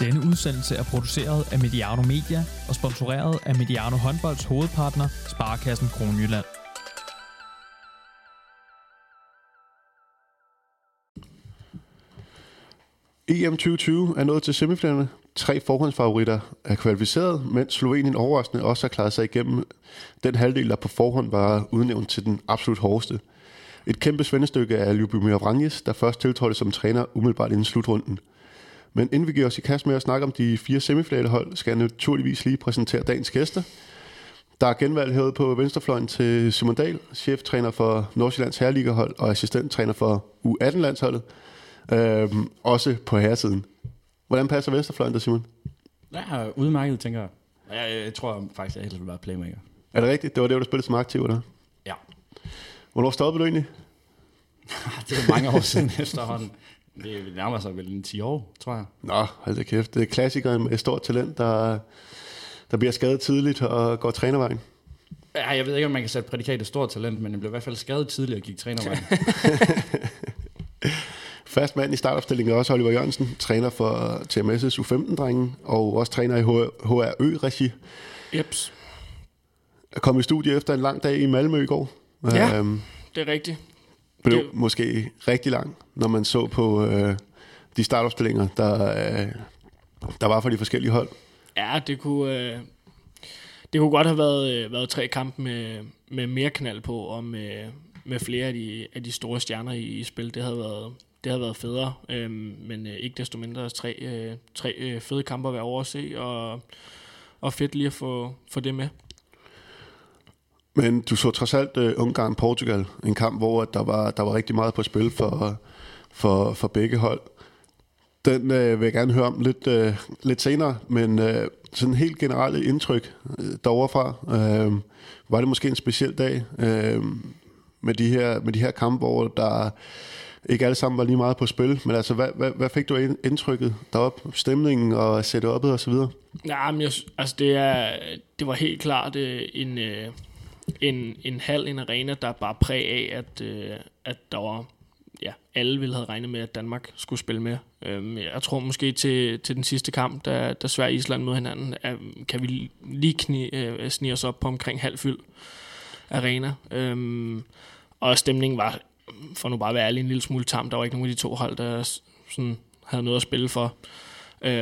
Denne udsendelse er produceret af Mediano Media og sponsoreret af Mediano Håndbolds hovedpartner, Sparekassen Kronjylland. EM 2020 er nået til semifinalerne. 3 forhåndsfavoritter er kvalificeret, mens Slovenien overraskende også har klaret sig igennem den halvdel, der på forhånd var udnævnt til den absolut hårdeste. Et kæmpe svendestykke af Ljubomir Vranjes, der først tiltrådte som træner umiddelbart inden slutrunden. Men inden vi giver os i kast med at snakke om de 4 semifinalehold, skal jeg naturligvis lige præsentere dagens gæster. Der er genvalg herude på venstrefløjen til Simon Dahl, cheftræner for Nordsjællands herreligahold og assistenttræner for U18-landsholdet. Også på herresiden. Hvordan passer venstrefløjen der, Simon? Ja, udmærket, tænker jeg. Jeg tror faktisk, jeg helst vil være playmaker. Er det rigtigt? Det var det, du spillede som aktiv, eller? Ja. Hvornår stoppede du egentlig? Det var mange år siden efterhånden. Det nærmer sig vel en 10 år, tror jeg. Nå, hold da kæft. Det er klassikeren med stort talent, der bliver skadet tidligt og går trænervejen. Ja, jeg ved ikke, om man kan sætte prædikatet stort talent, men jeg blev i hvert fald skadet tidligt og gik trænervejen. Fast mand i startopstillingen er også Oliver Jørgensen, træner for TMS' U15-drengen, og også træner i HRØ-regi. Jeps. Jeg kom i studie efter en lang dag i Malmø i går. Ja, det er rigtigt. Blev det måske rigtig lang, når man så på de startopstillinger, der var for de forskellige hold. Ja, det kunne godt have været 3 kampe med mere knald på, og med flere af de store stjerner i spil. Det havde været federe, men ikke desto mindre 3 fede kamper at være over at se, og fedt lige at få det med. Men du så trods alt Ungarn Portugal, en kamp, hvor der var rigtig meget på spil for begge hold. Den vil jeg gerne høre om lidt senere, men sådan helt generelle indtryk deroverfra. Var det måske en speciel dag med de her kampe, hvor der ikke alle sammen var lige meget på spil, men altså, hvad fik du indtrykket deroppe? Stemningen og setupet og så videre? Ja, men det var helt klart en hal, en arena, der bare præg af, at der var, ja, alle ville have regnet med, at Danmark skulle spille med. Jeg tror måske til den sidste kamp, da Sverige og Island møder hinanden, kan vi lige snige os op på omkring halvfyldt arena. Og stemningen var, for nu bare at være ærlig, en lille smule tam. Der var ikke nogen af de 2 hold, der sådan havde noget at spille for.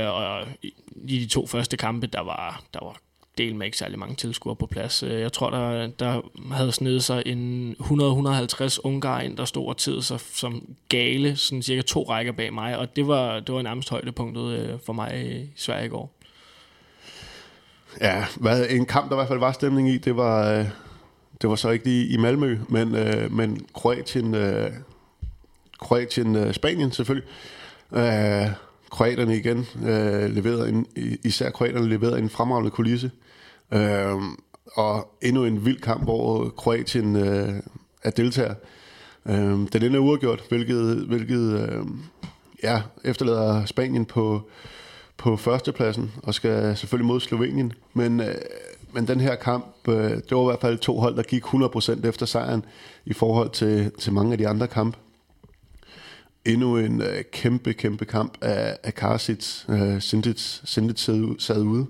Og i de 2 første kampe, der var del med ikke særlig mange tilskuere på plads. Jeg tror, der havde snedet sig en 100-150 ungarer ind, der stod og tid sig som gale, sådan cirka 2 rækker bag mig, og det var nærmest højdepunktet for mig i Sverige i går. Ja, en kamp, der i hvert fald var stemning i, det var så ikke lige i Malmø, men Kroatien, Spanien selvfølgelig. Kroaterne igen leverede især kroaterne leverede en fremragende kulisse. Og endnu en vild kamp, hvor Kroatien er deltager. Den ender uafgjort, hvilket efterlader Spanien på førstepladsen og skal selvfølgelig mod Slovenien, men den her kamp, det var i hvert fald 2 hold, der gik 100% efter sejren i forhold til mange af de andre kampe. Endnu en kæmpe kamp af Karačić. Cindrić sad ude.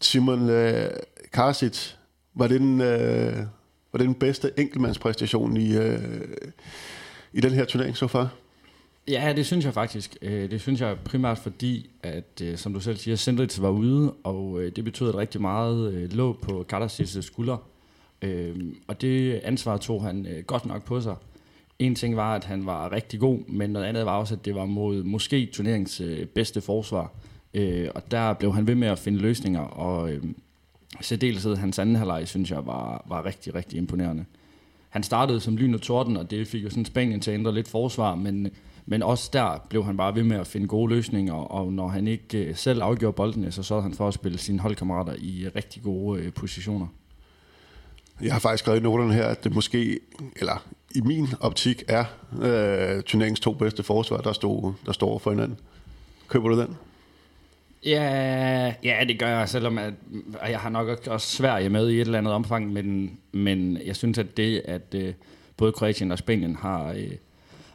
Simon, Karačić, var det den bedste enkeltmandspræstation i den her turnering så far? Ja, det synes jeg faktisk. Det synes jeg primært fordi, at som du selv siger, Cindrić var ude, og det betød, at rigtig meget lå på Karačić' skulder. Og det ansvar tog han godt nok på sig. En ting var, at han var rigtig god, men noget andet var også, at det var mod måske turneringens bedste forsvar. Og der blev han ved med at finde løsninger, og særdeleshed hans anden halvleg, synes jeg, var rigtig, rigtig imponerende. Han startede som lyn og torden, og det fik jo sådan Spanien til at ændre lidt forsvar, men også der blev han bare ved med at finde gode løsninger, og når han ikke selv afgjorde boldene, så sørgede han for at spille sine holdkammerater i rigtig gode positioner. Jeg har faktisk skrevet i noterne her, at det måske, eller i min optik, er turneringens 2 bedste forsvar, der står over for hinanden. Køber du den? Ja, det gør jeg, selvom jeg har nok også Sverige med i et eller andet omfang, men jeg synes, at både Kroatien og Spanien har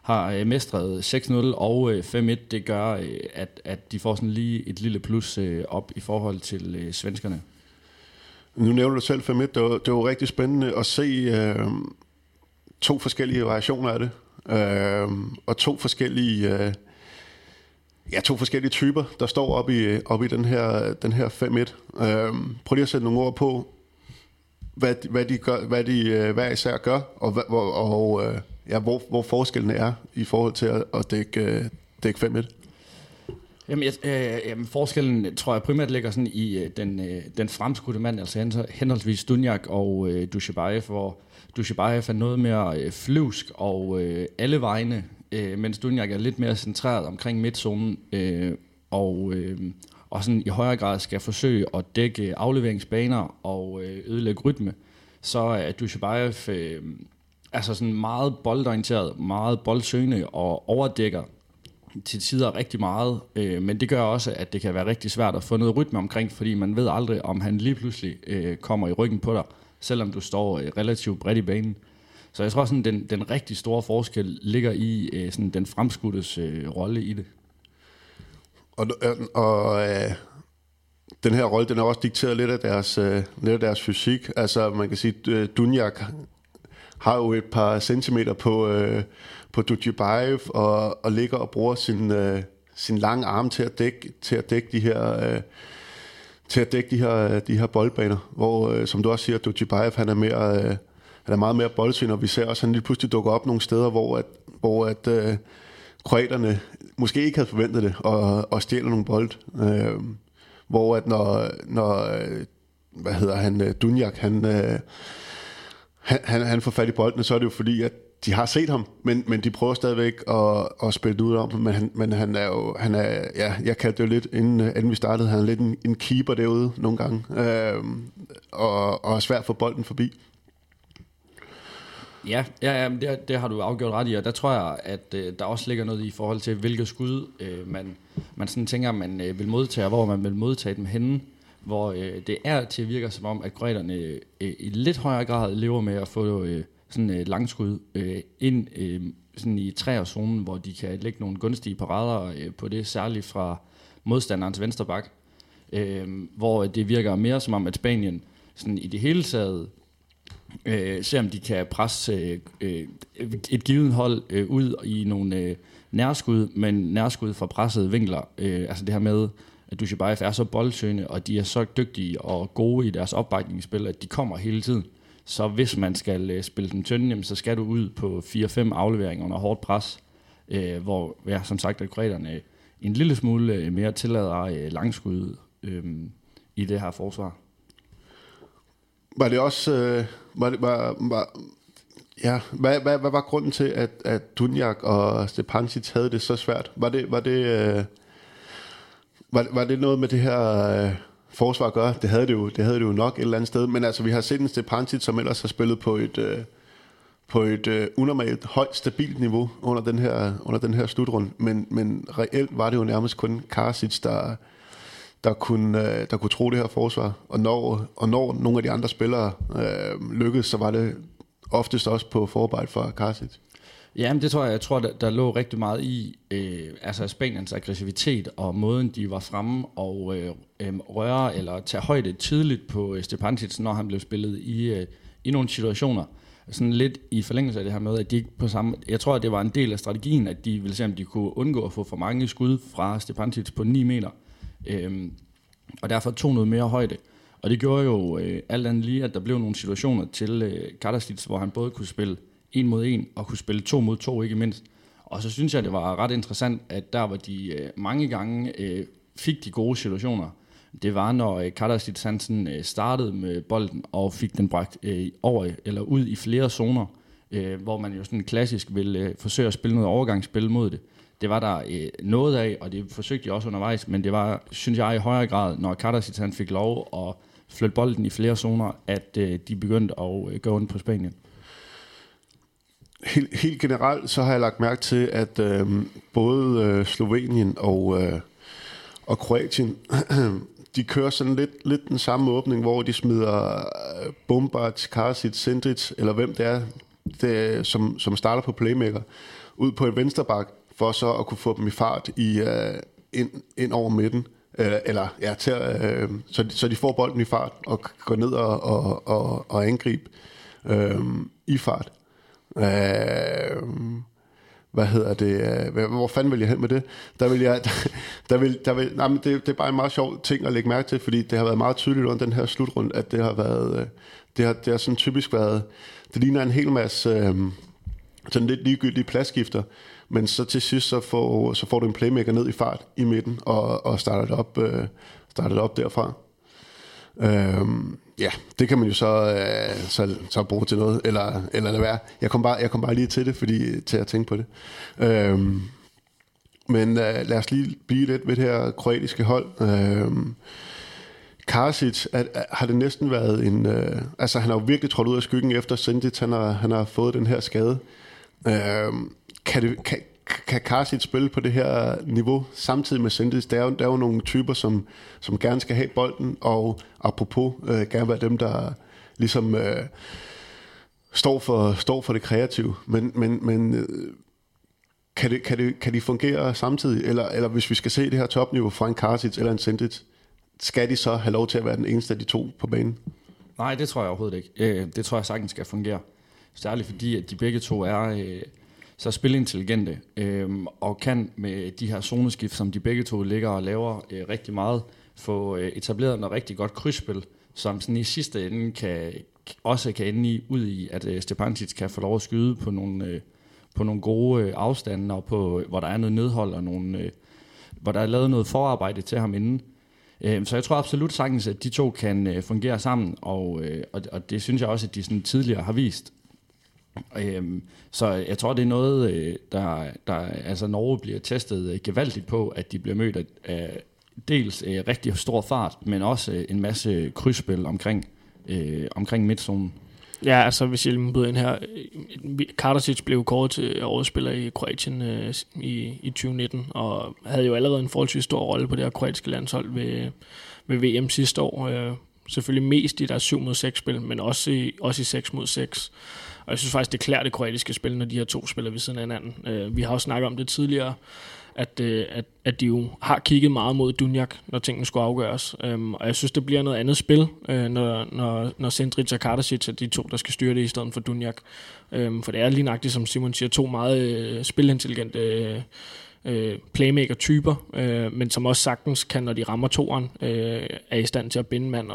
har mestret 6-0 og 5-1. Det gør, at de får sådan lige et lille plus op i forhold til svenskerne. Nu nævner du selv 5-1. Det var rigtig spændende at se to forskellige variationer af det. Og to forskellige typer, der står op i den her 5-1. Prøv lige at sætte nogle ord på, hvad de hver især gør, og hvor forskellen er i forhold til at dække 5-1. Jamen, forskellen tror jeg primært ligger sådan i den fremskudte mand, altså henholdsvis Duvnjak og Dujshebaev, hvor Dujshebaev er noget mere flyvsk og alle vegne, mens Duvnjak er lidt mere centreret omkring midtzonen og sådan i højere grad skal forsøge at dække afleveringsbaner og ødelægge rytme. Så er Dujshebaev altså sådan meget boldorienteret, meget boldsøgende og overdækker til tider rigtig meget, men det gør også, at det kan være rigtig svært at få noget rytme omkring, fordi man ved aldrig, om han lige pludselig kommer i ryggen på dig, selvom du står relativt bredt i banen. Så jeg tror sådan, den rigtig store forskel ligger i sådan den fremskudtes rolle i det. Og den her rolle, den er også dikteret lidt af deres fysik. Altså man kan sige, Duvnjak har jo et par centimeter på Dujshebaev og ligger og bruger sin lange arm til at dække de her boldbaner, hvor som du også siger, Dujshebaev han er meget mere boldsyn, og vi ser også han lige pludselig dukker op nogle steder, hvor kroaterne måske ikke havde forventet det og stjæler nogle bold, hvor at når Duvnjak han får fat i bolden, så er det jo fordi at de har set ham, men de prøver stadigvæk at spille det ud om, men han er jo, jeg kaldte det jo lidt, inden vi startede, han er lidt en keeper derude nogle gange, og er svært at få bolden forbi. Ja, det har du afgjort ret i, og der tror jeg, at der også ligger noget i forhold til, hvilke skud man sådan tænker, man vil modtage, hvor man vil modtage dem henne, hvor det er til at virker som om, at kroaterne i lidt højere grad lever med at få sådan et langskud ind sådan i treerzonen, hvor de kan lægge nogle gunstige parader på det, særligt fra modstanderens venstre bak, hvor det virker mere som om, at Spanien sådan i det hele taget ser, om de kan presse et givet hold ud i nogle nærskud, men nærskud fra pressede vinkler. Altså det her med, at Dujshebaev er så boldsøgende, og de er så dygtige og gode i deres opbakningsspil, at de kommer hele tiden. Så hvis man skal spille den tynde, så skal du ud på 4-5 afleveringer under hårdt pres, hvor, ja, som sagt, at kroaterne en lille smule mere tillader langskud i det her forsvar. Var det også... Hvad var grunden til, at Duvnjak og Stepančić havde det så svært? Var det noget med det her... forsvar gør, det havde det jo nok et eller andet sted, men altså vi har set en Stepančić, som ellers har spillet på et unormalt højt, stabilt niveau under den her slutrunde, men reelt var det jo nærmest kun Karačić, der kunne tro det her forsvar, og når nogle af de andre spillere lykkedes, så var det oftest også på forarbejde fra Karačić. Ja, men det tror jeg. Jeg tror, der lå rigtig meget i altså Spaniens aggressivitet og måden, de var fremme og røre eller tage højde tidligt på Stepančić, når han blev spillet i nogle situationer. Sådan lidt i forlængelse af det her med, at de ikke på samme... Jeg tror, at det var en del af strategien, at de ville se, om de kunne undgå at få for mange skud fra Stepančić på 9 meter. Og derfor tog noget mere højde. Og det gjorde jo alt andet lige, at der blev nogle situationer til Karačić, hvor han både kunne spille 1 mod 1 og kunne spille 2 mod 2, ikke mindst. Og så synes jeg, det var ret interessant, at der var de mange gange fik de gode situationer. Det var, når Karačić Hansen startede med bolden og fik den bragt over eller ud i flere zoner, hvor man jo sådan klassisk ville forsøge at spille noget overgangsspil mod det. Det var der noget af, og det forsøgte jeg også undervejs, men det var, synes jeg, i højere grad, når Karačić han fik lov at flytte bolden i flere zoner, at de begyndte at gå ondt på Spanien. Helt generelt så har jeg lagt mærke til, at både Slovenien og Kroatien, de kører sådan lidt den samme åbning, hvor de smider Bombač, Karačić, Cindrić, eller hvem det er, som starter på playmaker. ud på et vensterbak, for så at kunne få dem i fart ind over midten. Eller ja, til, så de får bolden i fart og går ned og angribe i fart. Hvor fanden vil jeg hen med det? Det er bare en meget sjov ting at lægge mærke til, fordi det har været meget tydeligt under den her slutrunde, at det har været, det har sådan typisk været, det ligner en hel masse sådan lidt ligegyldige pladsskifter, men så til sidst så får du en playmaker ned i fart i midten og starter det op derfra. Ja, det kan man jo så bruge til noget eller lade være. Jeg kom bare lige til det, fordi til at tænke på det. Men lad os lige blive lidt ved det her kroatiske hold. Karačić har det næsten været en altså han har jo virkelig trådt ud af skyggen efter Cindrić. Han har fået den her skade. Kan Karačić spille på det her niveau samtidig med Cindrić? Der er jo nogle typer, som gerne skal have bolden, og apropos gerne være dem, der ligesom står for det kreative. Men kan de fungere samtidig? Eller hvis vi skal se det her topniveau fra en Karačić eller en Cindrić, skal de så have lov til at være den eneste af de to på banen? Nej, det tror jeg overhovedet ikke. Det tror jeg sagtens skal fungere. Særligt fordi, at de begge to er... så spilintelligente, og kan med de her zoneskift, som de begge to ligger og laver rigtig meget, få etableret noget rigtig godt krydsspil, som sådan i sidste ende kan ende ud i, at Stepančić kan få lov at skyde på nogle gode afstande, og på, hvor der er noget nedhold, og hvor der er lavet noget forarbejde til ham inden. Så jeg tror absolut sagtens, at de to kan fungere sammen, og det synes jeg også, at de sådan tidligere har vist. Så jeg tror, det er noget, der altså Norge bliver testet gevaldigt på, at de bliver mødt af dels rigtig stor fart, men også en masse krydsspil omkring midtzonen. Ja, altså hvis jeg lige byder ind her, Karačić blev kåret til overspiller i Kroatien i 2019, og havde jo allerede en forholdsvis stor rolle på det her kroatiske landshold ved VM sidste år. Selvfølgelig mest i deres 7-mod-6-spil, men også i 6-mod-6. Og jeg synes faktisk, det klæder det kroatiske spil, når de her to spiller ved siden af hinanden. Vi har jo snakket om det tidligere, at de jo har kigget meget mod Duvnjak, når tingene skulle afgøres. Og jeg synes, det bliver noget andet spil, når Cindrić og Karačić er de to, der skal styre det i stedet for Duvnjak. For det er lige nøjagtigt, som Simon siger, to meget spilintelligente playmaker-typer, men som også sagtens kan, når de rammer toeren, er i stand til at binde mand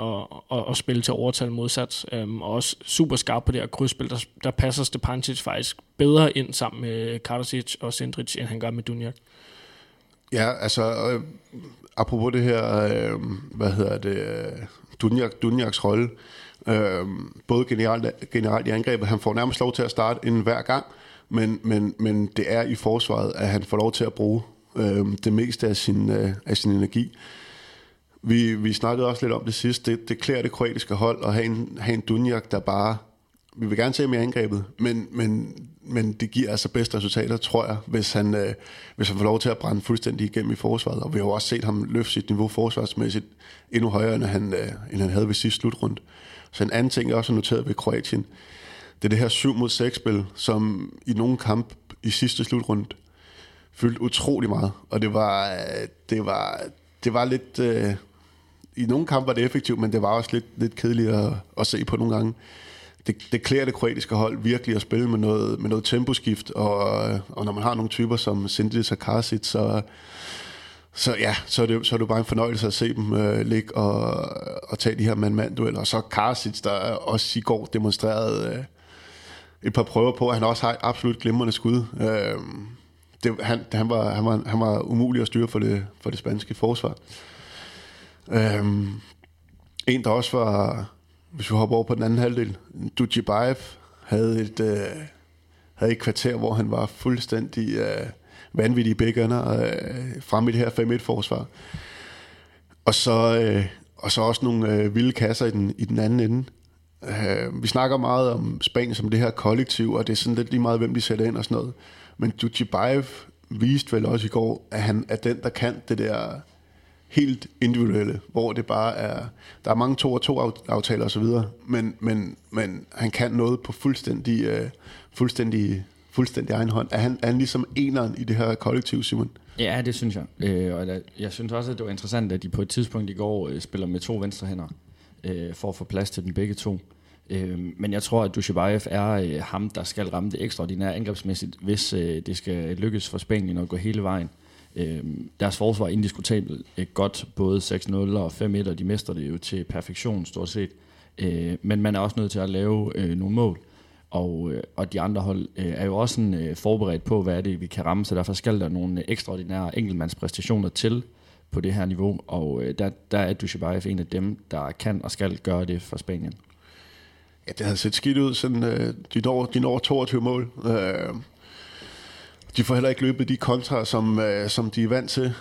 og spille til overtal modsats. Og også super skarp på det her krydsspil. Der passer Stepančić faktisk bedre ind sammen med Karačić og Cindrić, end han gør med Duvnjak. Ja, altså apropos det her, Duvnjaks rolle, både generelt i angrebet, han får nærmest lov til at starte inden hver gang, men det er i forsvaret, at han får lov til at bruge det meste af sin energi. Vi snakkede også lidt om det sidste. Det klæder det kroatiske hold at have en Duvnjak, der bare... Vi vil gerne se ham i angrebet, men det giver altså bedste resultater, tror jeg, hvis han får lov til at brænde fuldstændig igennem i forsvaret. Og vi har også set ham løfte sit niveau forsvarsmæssigt endnu højere, end han havde ved sidste slutrunde. Så en anden ting, jeg også har noteret ved Kroatien, det er det her 7-mod-6-spil, som i nogle kamp i sidste slutrunde fyldte utrolig meget. Og det var lidt... I nogle kampe var det effektivt, men det var også lidt kedeligt at se på nogle gange. Det klæder det kroatiske hold virkelig at spille med noget temposkift, og når man har nogle typer som Cindrić og Karačić, så er det bare en fornøjelse at se dem ligge og tage de her mand-mand-dueller. Og så Karačić, der også i går demonstrerede et par prøver på, at han også har et absolut glimrende skud. Han var umulig at styre for det spanske forsvar. En, der også var... Hvis vi hopper over på den anden halvdel, Dujshebaev havde et kvarter, hvor han var fuldstændig vanvittig i begge ender frem i det her 5-1-forsvar. Og så også nogle vilde kasser i den anden ende. Vi snakker meget om Spanien som det her kollektiv, og det er sådan lidt lige meget, hvem de sætter ind og sådan noget. Men Dujshebaev viste vel også i går, at han er den, der kan det der... helt individuelle, hvor det bare er... Der er mange 2-2-aftaler osv., men han kan noget på fuldstændig fuldstændig egen hånd. Er han ligesom eneren i det her kollektiv, Simon? Ja, det synes jeg. Og jeg synes også, at det var interessant, at de på et tidspunkt i går spiller med to venstrehænder, for at få plads til dem begge to. Men jeg tror, at Dujshebaev er ham, der skal ramme det ekstraordinære angrebsmæssigt, hvis det skal lykkes for Spanien at gå hele vejen. Deres forsvar er indiskutabelt godt, både 6-0 og 5-1, og de mester det jo til perfektion stort set. Men man er også nødt til at lave nogle mål. Og de andre hold er jo også forberedt på, hvad er det, vi kan ramme, så derfor skal der nogle ekstraordinære enkeltmandspræstationer til på det her niveau, og der er Dujshebaev en af dem, der kan og skal gøre det for Spanien. Ja, det har set skidt ud, sådan, de når 22 mål. De får heller ikke løbet de kontra, som de er vant til.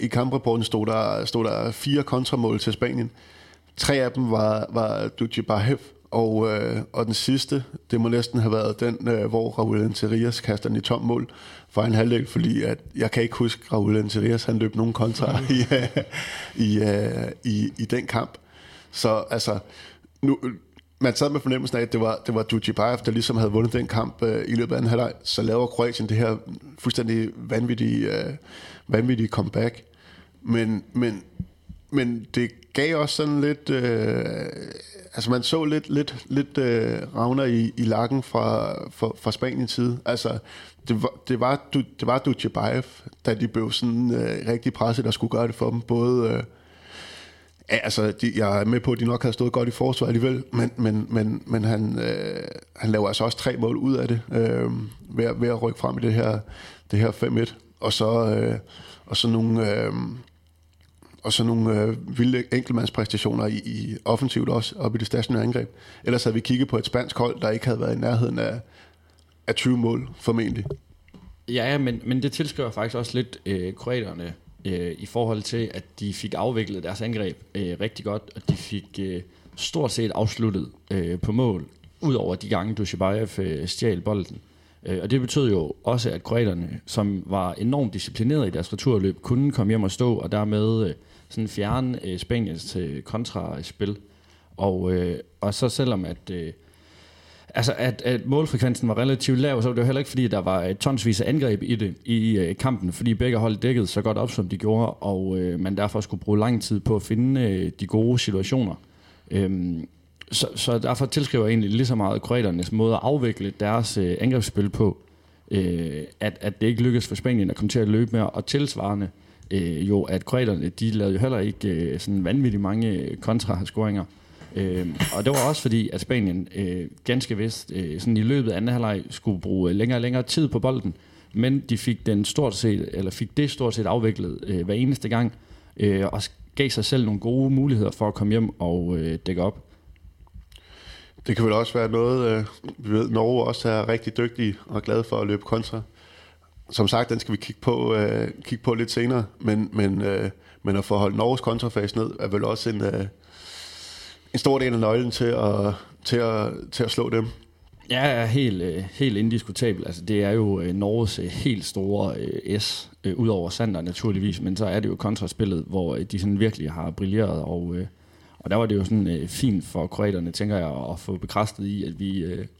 I kamprapporten stod der 4 kontramål til Spanien. 3 af dem var Dujshebaev, og den sidste, det må næsten have været den, hvor Raúl Entrerríos kaster den i tom mål for en halvdel, fordi at jeg kan ikke huske, Raúl Entrerríos, han løb nogen kontra i den kamp. Så altså, nu, man sad med fornemmelsen af, at det var Dujshebaev, der ligesom havde vundet den kamp i løbet af anden halvleg, så laver Kroatien det her fuldstændig vanvittige comeback. Men det gav også sådan lidt, altså man så lidt revner i lakken fra Spaniens side. Altså det var Dujshebaev, da de blev sådan rigtig presset, der skulle gøre det for dem. Både, jeg er med på, at de nok havde stået godt i forsvaret alligevel, men han laver altså også 3 mål ud af det ved at rykke frem i det her 5-1, og så nogle vilde enkeltmandspræstationer i offensivt også, op i det stationære angreb. Ellers havde vi kigget på et spansk hold, der ikke havde været i nærheden af 20 mål, formentlig. Ja, men det tilskriver faktisk også lidt kroaterne i forhold til, at de fik afviklet deres angreb rigtig godt, og de fik stort set afsluttet på mål, udover de gange Dujshebaev stjal bolden. Og det betød jo også, at kroaterne, som var enormt disciplinerede i deres returløb, kunne komme hjem og stå, og dermed sådan fjerne Spaniens kontraspil. Og så selvom at målfrekvensen var relativt lav, så var det jo heller ikke, fordi der var et tonsvis af angreb i det i kampen, fordi begge hold dækkede så godt op, som de gjorde, og man derfor skulle bruge lang tid på at finde de gode situationer. Så derfor tilskriver jeg egentlig lige så meget kroaternes måde at afvikle deres angrebsspil på, at det ikke lykkedes for Spanien at komme til at løbe mere, og tilsvarende jo, at kroaterne, de lavede jo heller ikke sådan vanvittigt mange kontrascoringer. Og det var også fordi, at Spanien ganske vist sådan i løbet af anden halvleg skulle bruge længere og længere tid på bolden, men de fik den stort set afviklet hver eneste gang, og gav sig selv nogle gode muligheder for at komme hjem og dække op. Det kan vel også være noget, vi ved, Norge også er rigtig dygtige og glade for at løbe kontra. Som sagt, den skal vi kigge på lidt senere, men at få holdt Norges kontrafase ned, er vel også en stor del af nøglen til at slå dem. Ja, helt indiskutabelt. Altså, det er jo Norges helt store S, udover Sander naturligvis, men så er det jo kontraspillet, hvor de sådan virkelig har brilleret, og der var det jo sådan fint for kroaterne, tænker jeg, at få bekræftet i, at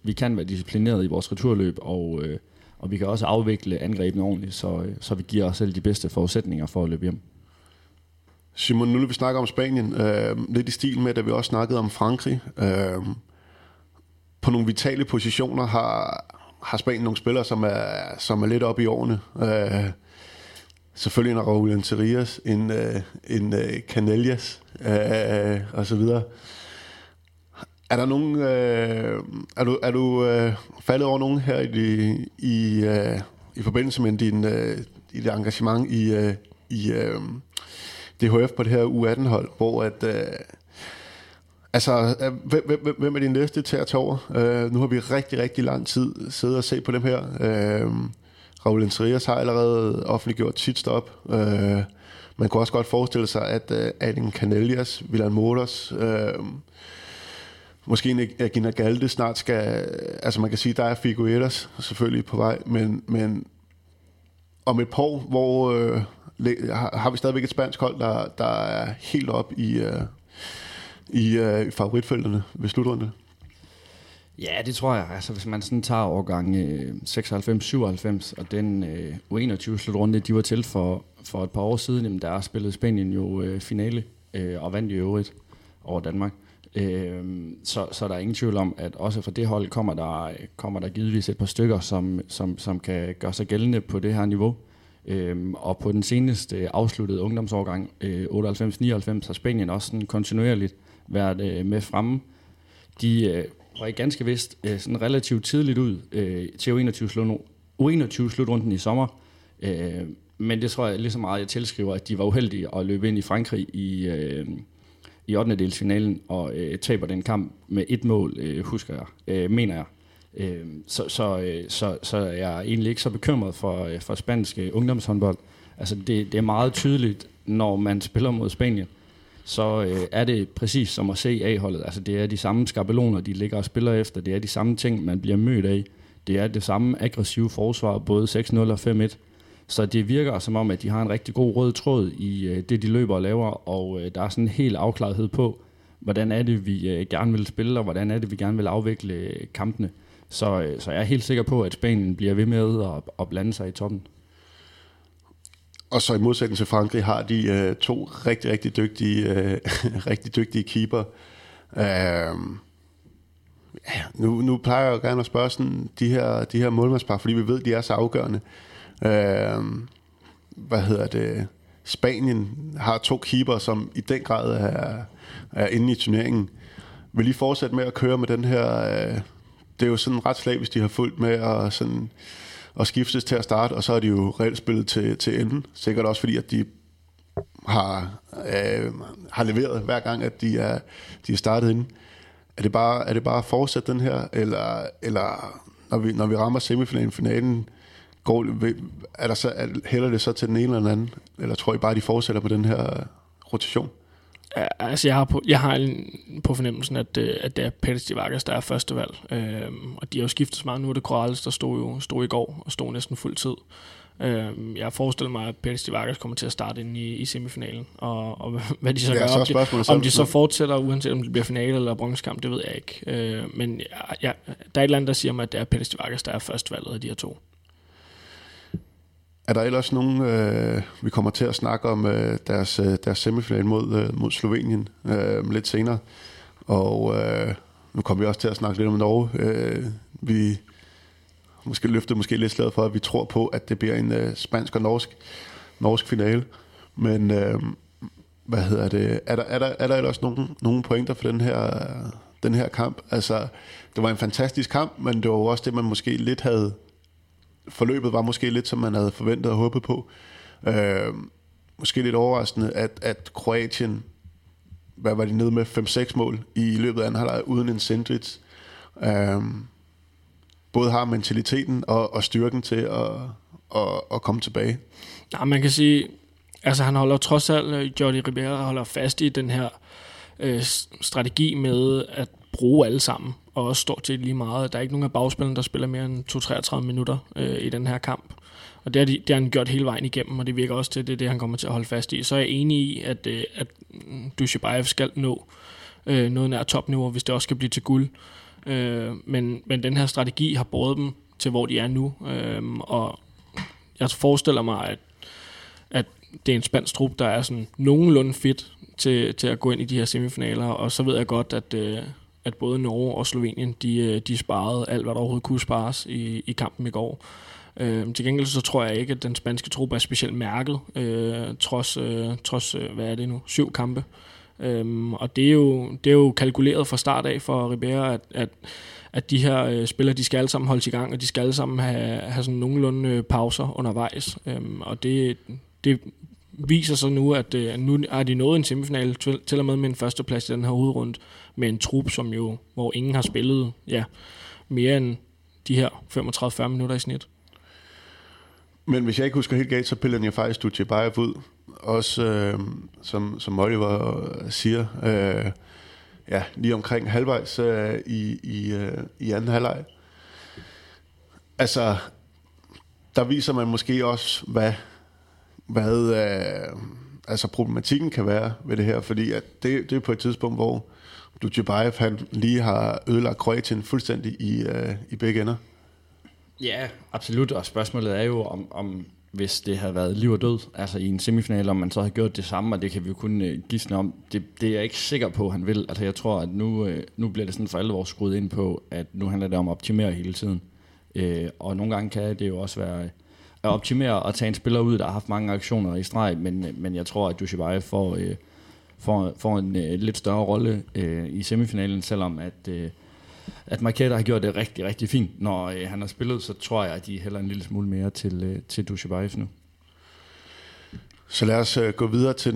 vi kan være disciplinerede i vores returløb, og vi kan også afvikle angrebene ordentligt, så vi giver os selv de bedste forudsætninger for at løbe hjem. Simon, nu vil vi snakke om Spanien. Lidt i stil med, da vi også snakkede om Frankrig. På nogle vitale positioner har Spanien nogle spillere, som er lidt oppe i årene. Selvfølgelig en Raúl Entrerríos, en Cañellas og så videre. Er der nogen? Er du faldet over nogen her i forbindelse med dit engagement i DHF på det her U18-hold, hvor at altså hvem er din næste til at tage over? Nu har vi rigtig rigtig lang tid siddet og set på dem her. Raúl Entrerríos har allerede offentliggjort sit stop. Man kunne også godt forestille sig, at en Cañellas, Villan Moros, måske en Agina Galde snart skal... Altså man kan sige, der er Figueiras selvfølgelig på vej, men om et par år, hvor har vi stadigvæk et spansk hold, der er helt op i favoritfelterne ved slutrunde? Ja, det tror jeg. Altså, hvis man sådan tager årgang 96-97, og den U21-slutrunde, de var til for et par år siden, jamen, der spillede Spanien jo finale og vandt i øvrigt over Danmark. Så der er ingen tvivl om, at også fra det hold kommer der givetvis et par stykker, som kan gøre sig gældende på det her niveau. Og på den seneste afsluttede ungdomsårgang 98-99 har Spanien også sådan kontinuerligt været med fremme. De røg ganske vist sådan relativt tidligt ud til U21-slutrunden i sommer, men det tror jeg lige så meget, jeg tilskriver, at de var uheldige at løbe ind i Frankrig i 8. og taber den kamp med et mål, husker jeg, mener jeg. Så er jeg egentlig ikke så bekymret for spansk ungdomshåndbold. Altså det er meget tydeligt, når man spiller mod Spanien, så er det præcis som at se A-holdet. Altså det er de samme skabeloner, de ligger og spiller efter. Det er de samme ting, man bliver mødt af. Det er det samme aggressive forsvar, både 6-0 og 5-1. Så det virker som om, at de har en rigtig god rød tråd i det, de løber og laver, og der er sådan en helt afklarethed på, hvordan er det, vi gerne vil spille, og hvordan er det, vi gerne vil afvikle kampene. Så jeg er helt sikker på, at Spanien bliver ved med at blande sig i toppen. Og så i modsætning til Frankrig har de to rigtig, rigtig dygtige, keeper. Nu plejer jeg jo gerne at spørge sådan, de her målmandspar, fordi vi ved, de er så afgørende. Spanien har to keeper, som i den grad er inde i turneringen. Vil I fortsætte med at køre med den her? Det er jo sådan ret slavisk, de har fulgt med at skiftes til at starte, og så er de jo reelt spillet til enden. Sikkert også fordi, at de har leveret hver gang, at de er startet inden. Er det bare at fortsætte den her, eller når vi rammer semifinalen, finalen, hælder det så til den ene eller den anden? Eller tror I bare, de fortsætter på den her rotation? Ja, altså jeg har på fornemmelsen, at det er Pérez de Vargas, der er første valg. Og de har jo skiftet så meget nu, det Corrales, der stod i går og stod næsten fuld tid. Jeg forestiller mig, at Pérez de Vargas kommer til at starte ind i semifinalen, og hvad de så gør, om de så fortsætter, uanset om det bliver finale eller bronzekamp, det ved jeg ikke. Men der er et eller andet, der siger mig, at det er Pérez de Vargas, der er første valget af de her to. Er der ellers nogen, vi kommer til at snakke om deres semifinal mod Slovenien lidt senere, og nu kommer vi også til at snakke lidt om Norge. Vi måske løfter lidt slaget for, at vi tror på, at det bliver en spansk og norsk finale, men er der ellers nogen pointer for den her kamp? Altså det var en fantastisk kamp, men det var også det, man måske lidt havde. Forløbet var måske lidt, som man havde forventet og håbet på. Måske lidt overraskende, at Kroatien, hvad var de nede med, 5-6 mål i løbet af anden halvleg uden en Cindrić. Både har mentaliteten og styrken til at komme tilbage. Nej, man kan sige, altså han holder trods alt, Jordi Ribera holder fast i den her strategi med at bruge alle sammen, og også stort set lige meget. Der er ikke nogen af bagspillerne, der spiller mere end 2-33 minutter i den her kamp. Og det har han gjort hele vejen igennem, og det virker også til, at det er det, han kommer til at holde fast i. Så er jeg enig i, at Dujshebaev skal nå noget nær topniveau, hvis det også skal blive til guld. Men den her strategi har båret dem til, hvor de er nu. Og jeg forestiller mig, at det er en spansk trup, der er sådan nogenlunde fit til at gå ind i de her semifinaler. Og så ved jeg godt, at både Norge og Slovenien, de sparede alt, hvad der overhovedet kunne spares i kampen i går. Til gengæld så tror jeg ikke, at den spanske trup er specielt mærket, trods hvad er det nu, 7 kampe. Og det er jo kalkuleret fra start af for Ribera, at de her spillere, de skal alle sammen holdes i gang, og de skal alle sammen have sådan nogenlunde pauser undervejs. Og det viser sig nu, at nu er de nået en semifinale, til og med en førsteplads i den her hovedrunde, med en trup, som jo, hvor ingen har spillet mere end de her 35-40 minutter i snit. Men hvis jeg ikke husker helt galt, så pillede jeg faktisk Dujshebaev ud, også som Oliver siger, lige omkring halvvejs i anden halvleg. Altså, der viser man måske også, hvad problematikken kan være ved det her, fordi at det er på et tidspunkt, hvor Dujshebaev, han lige har ødelagt Kroatien fuldstændig i begge ender. Ja, absolut. Og spørgsmålet er jo, om hvis det havde været liv og død, altså i en semifinal, om man så havde gjort det samme, og det kan vi jo kun gisne om. Det er jeg ikke sikker på, han vil. Altså jeg tror, at nu bliver det sådan for alvor skruet ind på, at nu handler det om at optimere hele tiden. Og nogle gange kan det jo også være at optimere og tage en spiller ud, der har haft mange aktioner i streg, men jeg tror, at Dujshebaev får en lidt større rolle i semifinalen, selvom at Marquette har gjort det rigtig, rigtig fint. Når han har spillet, så tror jeg, at de hælder en lille smule mere til Dujshebaev nu. Så lad os gå videre til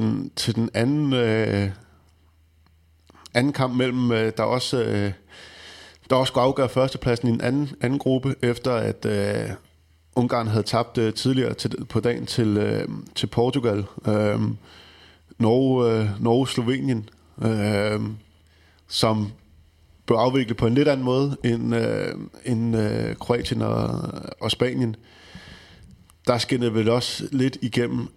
den anden kamp mellem, der også skulle afgøre førstepladsen i en anden gruppe, efter at Ungarn havde tabt tidligere på dagen til Portugal. Norge, Slovenien, som blev afviklet på en lidt anden måde end Kroatien og Spanien. Der skinnede vel også lidt igennem,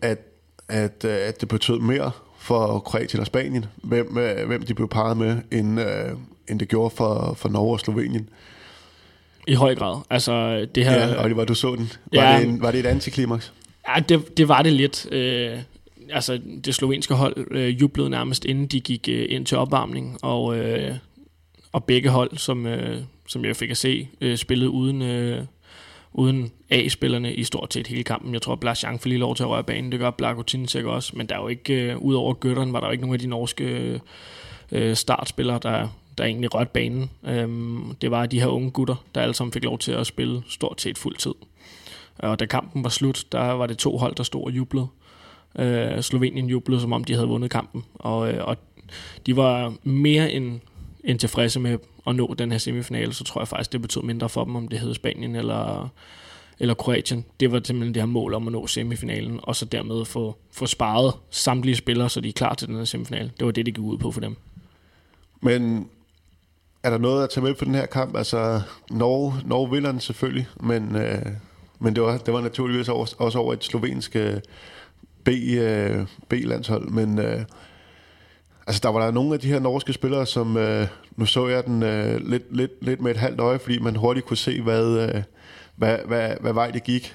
at det betød mere for Kroatien og Spanien, hvem de blev parret med, end det gjorde for Norge og Slovenien. I høj grad. Altså, det her... Ja, Oliver, du så den. Var det et antiklimaks? Ja, det var det lidt... Altså det slovenske hold jublede nærmest inden de gik ind til opvarmning, og begge hold, som jeg fik at se, spillede uden A-spillerne i stort set hele kampen. Jeg tror, at Blaž Janc får lige lov til at røre banen. Det gør Blaž Janc også, men der er jo ikke udover Götteren, var der jo ikke nogen af de norske startspillere, der egentlig rørte banen. Det var de her unge gutter, der alle sammen fik lov til at spille stort set fuld tid. Og da kampen var slut, der var det to hold, der stod og jublede. Slovenien jublede, som om de havde vundet kampen, og de var mere end tilfredse med at nå den her semifinale. Så tror jeg faktisk, det betød mindre for dem, om det hed Spanien eller Kroatien. Det var simpelthen det her mål om at nå semifinalen, og så dermed få sparet samtlige spillere, så de er klar til den her semifinale. Det var det gik ud på for dem. Men er der noget at tage med på den her kamp? Altså Norge vinder den selvfølgelig, men det var naturligvis også over et slovensk B-landshold, men altså der var der nogle af de her norske spillere, som nu så jeg den lidt med et halvt øje, fordi man hurtigt kunne se hvad vej det gik,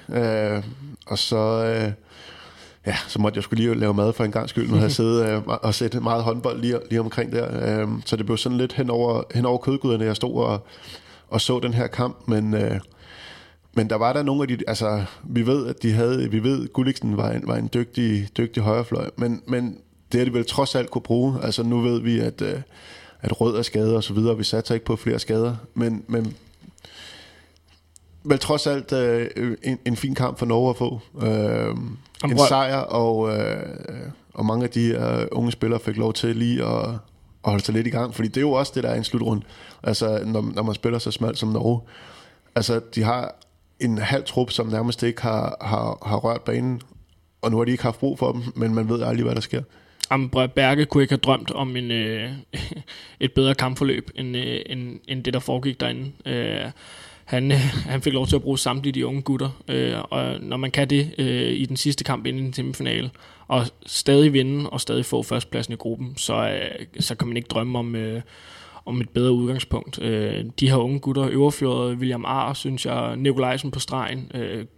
og så måtte jeg skulle lige lave mad for en gang skyld, når jeg siddet og set meget håndbold lige omkring der, så det blev sådan lidt hen over kødguderne, jeg stod og så den her kamp, men der var der nogle af de, altså vi ved Gulliksen var en dygtig højrefløj, men det har de vel trods alt kunne bruge. Altså nu ved vi at Røder skader og så videre, vi satser ikke på flere skader, men vel trods alt en fin kamp for Norge at få. En sejr, og mange af de unge spillere fik lov til lige at holde sig lidt i gang, fordi det er jo også det, der er en slutrunde. Altså når man spiller så smalt som Norge. Altså de har en halv trup, som nærmest ikke har rørt banen, og nu har de ikke haft brug for dem, men man ved aldrig, hvad der sker. Jamen, Berge kunne ikke have drømt om et bedre kampforløb end det, der foregik derinde. Han fik lov til at bruge samtlige de unge gutter, og når man kan det i den sidste kamp inden semifinalen, og stadig vinde og stadig få førstepladsen i gruppen, så kan man ikke drømme om et bedre udgangspunkt. De her unge gutter, Øverfjordet, William Aar, synes jeg, Nikolajsen på stregen,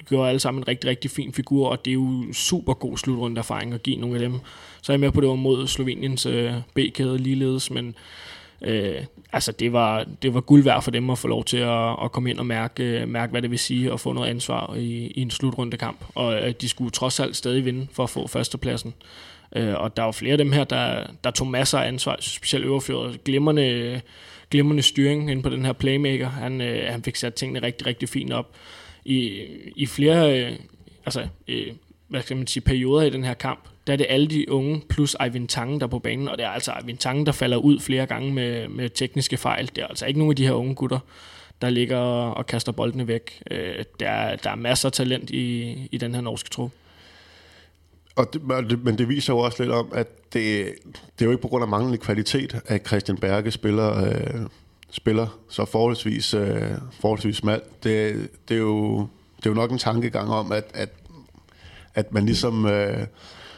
gjorde alle sammen en rigtig, rigtig fin figur, og det er jo super god slutrunde erfaring at give nogle af dem. Så er jeg med på, det var mod Sloveniens B-kæde ligeledes, men altså det var guld værd for dem at få lov til at komme ind og mærke, hvad det vil sige at få noget ansvar i en slutrundekamp, og de skulle trods alt stadig vinde for at få førstepladsen. Og der var flere af dem her, der tog masser af ansvar, specielt Øverfjordet. Glimrende styring inde på den her playmaker. Han fik sat tingene rigtig, rigtig fint op. I flere hvad skal man sige, perioder i den her kamp, der er det alle de unge plus Eivind Tangen, der er på banen. Og det er altså Eivind Tangen, der falder ud flere gange med tekniske fejl. Det er altså ikke nogen af de her unge gutter, der ligger og kaster boldene væk. Der er masser af talent i den her norske trup. Men det viser jo også lidt om, at det er jo ikke på grund af manglende kvalitet, at Christian Berge spiller så forholdsvis smalt. Det er jo nok en tankegang om, at man ligesom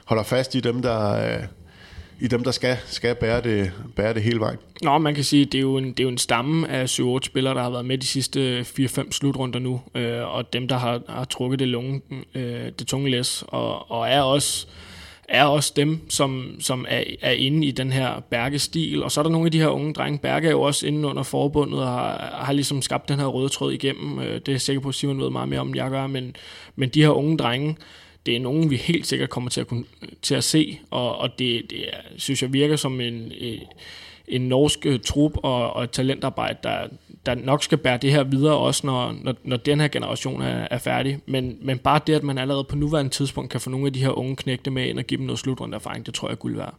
holder fast i dem, der i dem, der skal bære det hele vejen. Nå, man kan sige, at det er jo en stamme af 7-8 spillere, der har været med de sidste 4-5 slutrunder nu, og dem, der har trukket det tunge læs, og er også dem, som er inde i den her Berge-stil. Og så er der nogle af de her unge drenge. Berge er jo også inde under forbundet og har ligesom skabt den her røde tråd igennem. Det er jeg sikker på, at Simon ved meget mere om, end jeg gør. Men de her unge drenge, det er nogen, vi helt sikkert kommer til at se. Og det synes jeg virker som en norsk trup og et talentarbejde, der nok skal bære det her videre, også når den her generation er færdig. Men bare det, at man allerede på nuværende tidspunkt kan få nogle af de her unge knægte med ind og give dem noget slutrundeerfaring, det tror jeg er guld værd.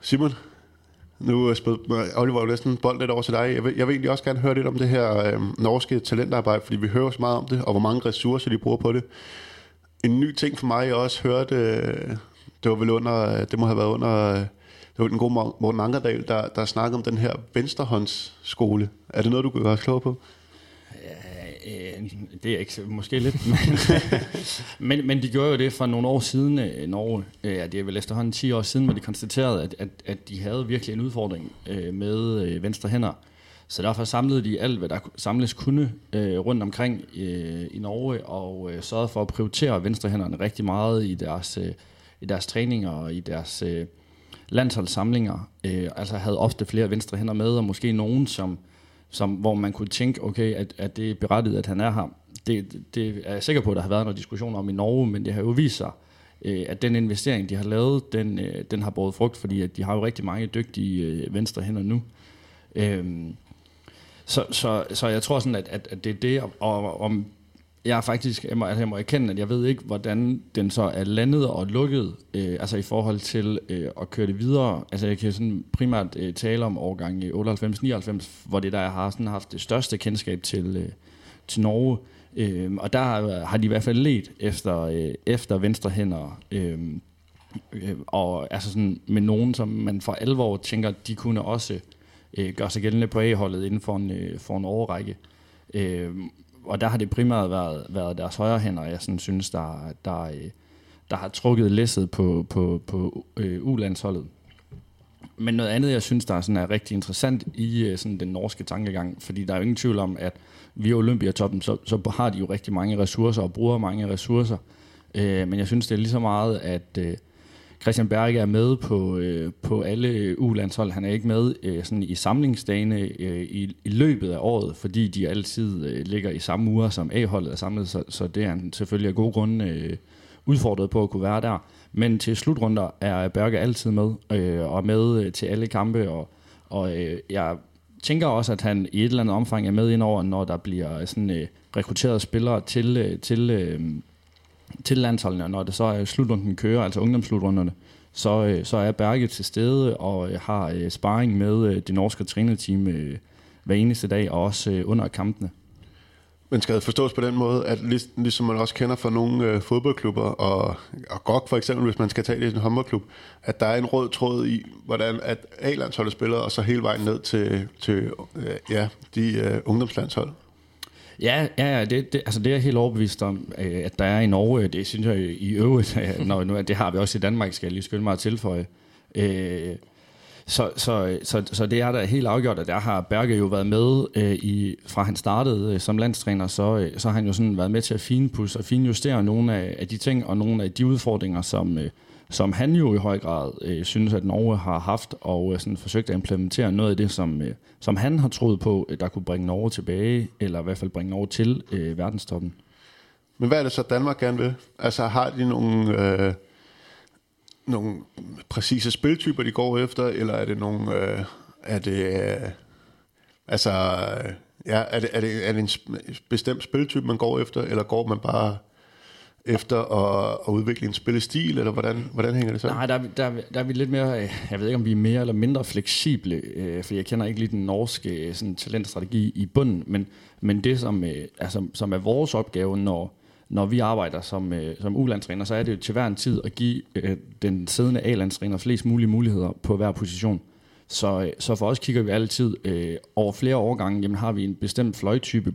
Simon, nu spørger Oliver næsten en bold lidt over til dig. Jeg vil egentlig også gerne høre lidt om det her norske talentarbejde, fordi vi hører så meget om det, og hvor mange ressourcer de bruger på det. En ny ting for mig, jeg også hørte, det var den gode Morten Ankerdal, der snakkede om den her venstrehåndsskole. Er det noget, du kan være klog på? Det er ikke måske lidt. men de gjorde jo det for nogle år siden. Norge, det er vel efterhånden 10 år siden, hvor de konstaterede, at de havde virkelig en udfordring med venstre hænder. Så derfor samlede de alt, hvad der samles kunne rundt omkring i Norge, og sørgede for at prioritere venstrehænderne rigtig meget i deres træninger og i deres landsholdssamlinger, altså havde ofte flere venstre hænder med, og måske nogen, hvor man kunne tænke, okay, at det er berettiget, at han er her. Det er jeg sikker på, at der har været nogle diskussioner om i Norge, men det har jo vist sig, at den investering, de har lavet, den har båret frugt, fordi at de har jo rigtig mange dygtige venstre hænder nu. Så jeg tror sådan, at det er det, og om jeg må erkende, at jeg ved ikke, hvordan den så er landet og lukket, altså i forhold til at køre det videre. Altså jeg kan sådan primært tale om årgang 98-99, hvor det der jeg har sådan haft det største kendskab til Norge. Og der har de i hvert fald ledt efter venstrehænder, og altså sådan med nogen, som man for alvor tænker, de kunne også gøre sig gældende på A-holdet inden for en årrække. Og der har det primært været deres højre hænder, jeg sådan synes, der har trukket læsset på U-landsholdet. Men noget andet, jeg synes, der sådan er rigtig interessant i sådan den norske tankegang, fordi der er jo ingen tvivl om, at via Olympiatoppen, så har de jo rigtig mange ressourcer og bruger mange ressourcer. Men jeg synes, det er lige så meget, at Christian Berge er med på alle U-landshold. Han er ikke med sådan i samlingsdagene i løbet af året, fordi de altid ligger i samme uger, som A-holdet er samlet, så det er han selvfølgelig af gode grunde udfordret på at kunne være der. Men til slutrunder er Berge altid med, og med til alle kampe, og jeg tænker også, at han i et eller andet omfang er med indover, når der bliver sådan, rekrutteret spillere til landsholdene, og når det så er slutrunden kører, altså ungdomsslutrunden, så er Berge til stede og har sparring med det norske trænerteam hver eneste dag, og også under kampene. Men skal det forstås på den måde, at ligesom man også kender fra nogle fodboldklubber, og GOG for eksempel, hvis man skal tage det i en håndboldklub, at der er en rød tråd i, hvordan at A-landsholdet spiller, og så hele vejen ned til de ungdomslandshold? Ja, altså det er jeg helt overbevist om, at der er i Norge. Det synes jeg i øvrigt, når det har vi også i Danmark, skal jeg lige skynde mig at tilføje. Så det er der helt afgjort, at der har Berge jo været med fra han startede som landstræner, så har han jo sådan været med til at finpudse og finjustere nogle af de ting og nogle af de udfordringer, som han jo i høj grad synes, at Norge har haft, og sådan forsøgt at implementere noget af det, som han har troet på, der kunne bringe Norge tilbage, eller i hvert fald bringe Norge til verdenstoppen. Men hvad er det så, Danmark gerne vil? Altså har de nogle præcise spiltyper, de går efter, eller er det nogle... Er det en bestemt spiltype, man går efter, eller går man bare... efter at udvikle en spillestil, eller hvordan hænger det så? Nej, der er vi lidt mere, jeg ved ikke, om vi er mere eller mindre fleksible, for jeg kender ikke lige den norske sådan, talentstrategi i bunden, men det, som er vores opgave, når vi arbejder som U-landstræner, så er det jo til hver en tid at give den siddende A-landstræner flest mulige muligheder på hver position. Så for os kigger vi altid over flere årgange, jamen har vi en bestemt fløjtype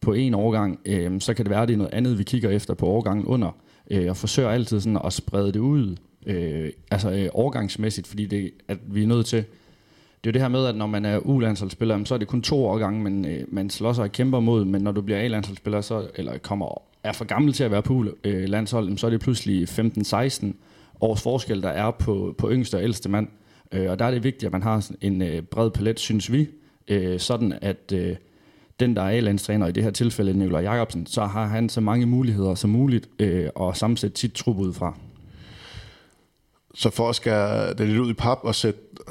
på en årgang, så kan det være, det er noget andet, vi kigger efter på årgangen under, og forsøger altid sådan at sprede det ud, overgangsmæssigt, fordi det, at vi er nødt til, det er jo det her med, at når man er U-landsholdsspiller, så er det kun 2 årgange, man slår sig og kæmper mod, men når du bliver A-landsholdsspiller, så, eller er for gammel til at være på landshold, så er det pludselig 15-16 års forskel, der er på yngste og ældste mand. Og der er det vigtigt, at man har en bred palet, synes vi, sådan at den, der er A-landstræner, i det her tilfælde Nikolaj Jakobsen, så har han så mange muligheder som muligt og sammensætte sit trup ud fra. Så for at skære det lidt ud i pap og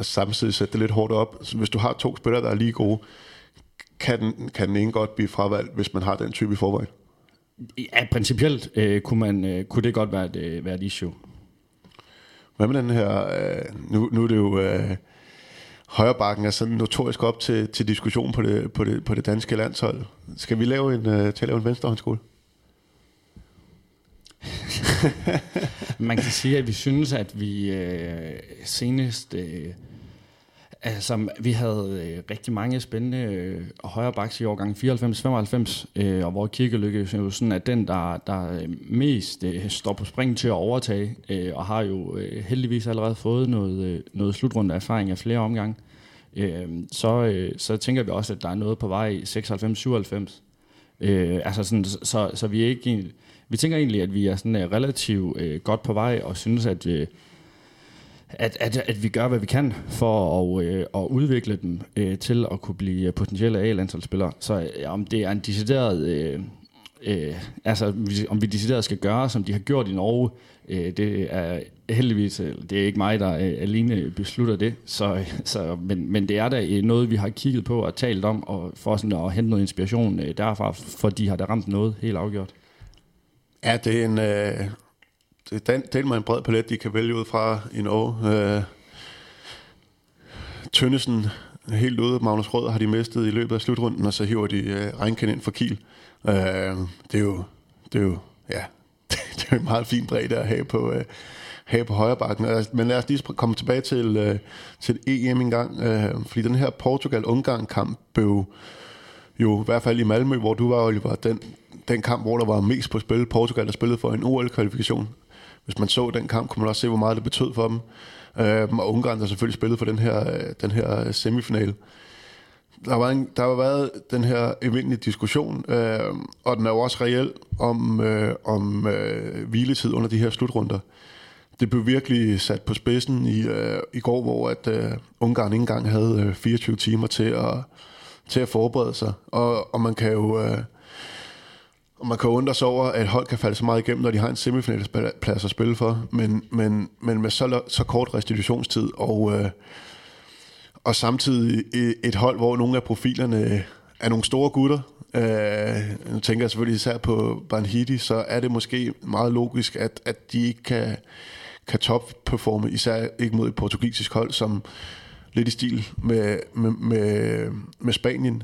samtidig sætte det lidt hårdt op, så hvis du har 2 spillere, der er lige gode, kan den ene godt blive fravalgt, hvis man har den type i forvejen? Ja, principielt kunne det godt være et issue. Hvad med den her, nu er det jo højrebakken er sådan notorisk op til diskussion på det danske landshold. Skal vi lave til at lave en venstrehåndsskole? Man kan sige, at vi synes, at vi senest, vi havde rigtig mange spændende højrebacks i årgangen 94-95, og hvor Kirkelykke jo sådan er den, der mest står på spring til at overtage, og har jo heldigvis allerede fået noget slutrunde erfaring af flere omgange. Så tænker vi også, at der er noget på vej i 96-97. Så vi er ikke... Vi tænker egentlig, at vi er sådan relativt godt på vej og synes, at vi gør, hvad vi kan for at udvikle dem til at kunne blive potentielle A-landsholdsspillere. Så om det er en decideret... om vi decideret skal gøre, som de har gjort i Norge, det er heldigvis... Det er ikke mig, der alene beslutter det. Men det er da noget, vi har kigget på og talt om, og for sådan at hente noget inspiration derfra, for de har da ramt noget helt afgjort. Ja, det er del med en bred palet, de kan vælge ud fra i Norge. Tønnesen helt ude, Magnus Røder har de mistet i løbet af slutrunden, og så hiver de Reinkind ind for Kiel. Det er jo en meget fin bredde at have på højre bakken. Men lad os lige komme tilbage til EM en gang, fordi den her Portugal-Ungarn-kamp blev jo i hvert fald i Malmø, hvor du var, Oliver, den kamp, hvor der var mest på spil. Portugal, der spillede for en OL-kvalifikation. Hvis man så den kamp, kunne man også se, hvor meget det betød for dem. Og Ungarn, der selvfølgelig spillede for den her semifinale. Der har været den her evindelige diskussion, og den er jo også reel om hviletid under de her slutrunder. Det blev virkelig sat på spidsen i går, hvor Ungarn ikke engang havde 24 timer til at forberede sig. Og man kan jo... man kan undre sig over, at hold kan falde så meget igennem, når de har en semifinalplads at spille for, men med så kort restitutionstid, og samtidig et hold, hvor nogle af profilerne er nogle store gutter. Nu tænker jeg selvfølgelig især på Banhidi, så er det måske meget logisk, at de ikke kan top-performe, især ikke mod et portugisisk hold, som lidt i stil med Spanien,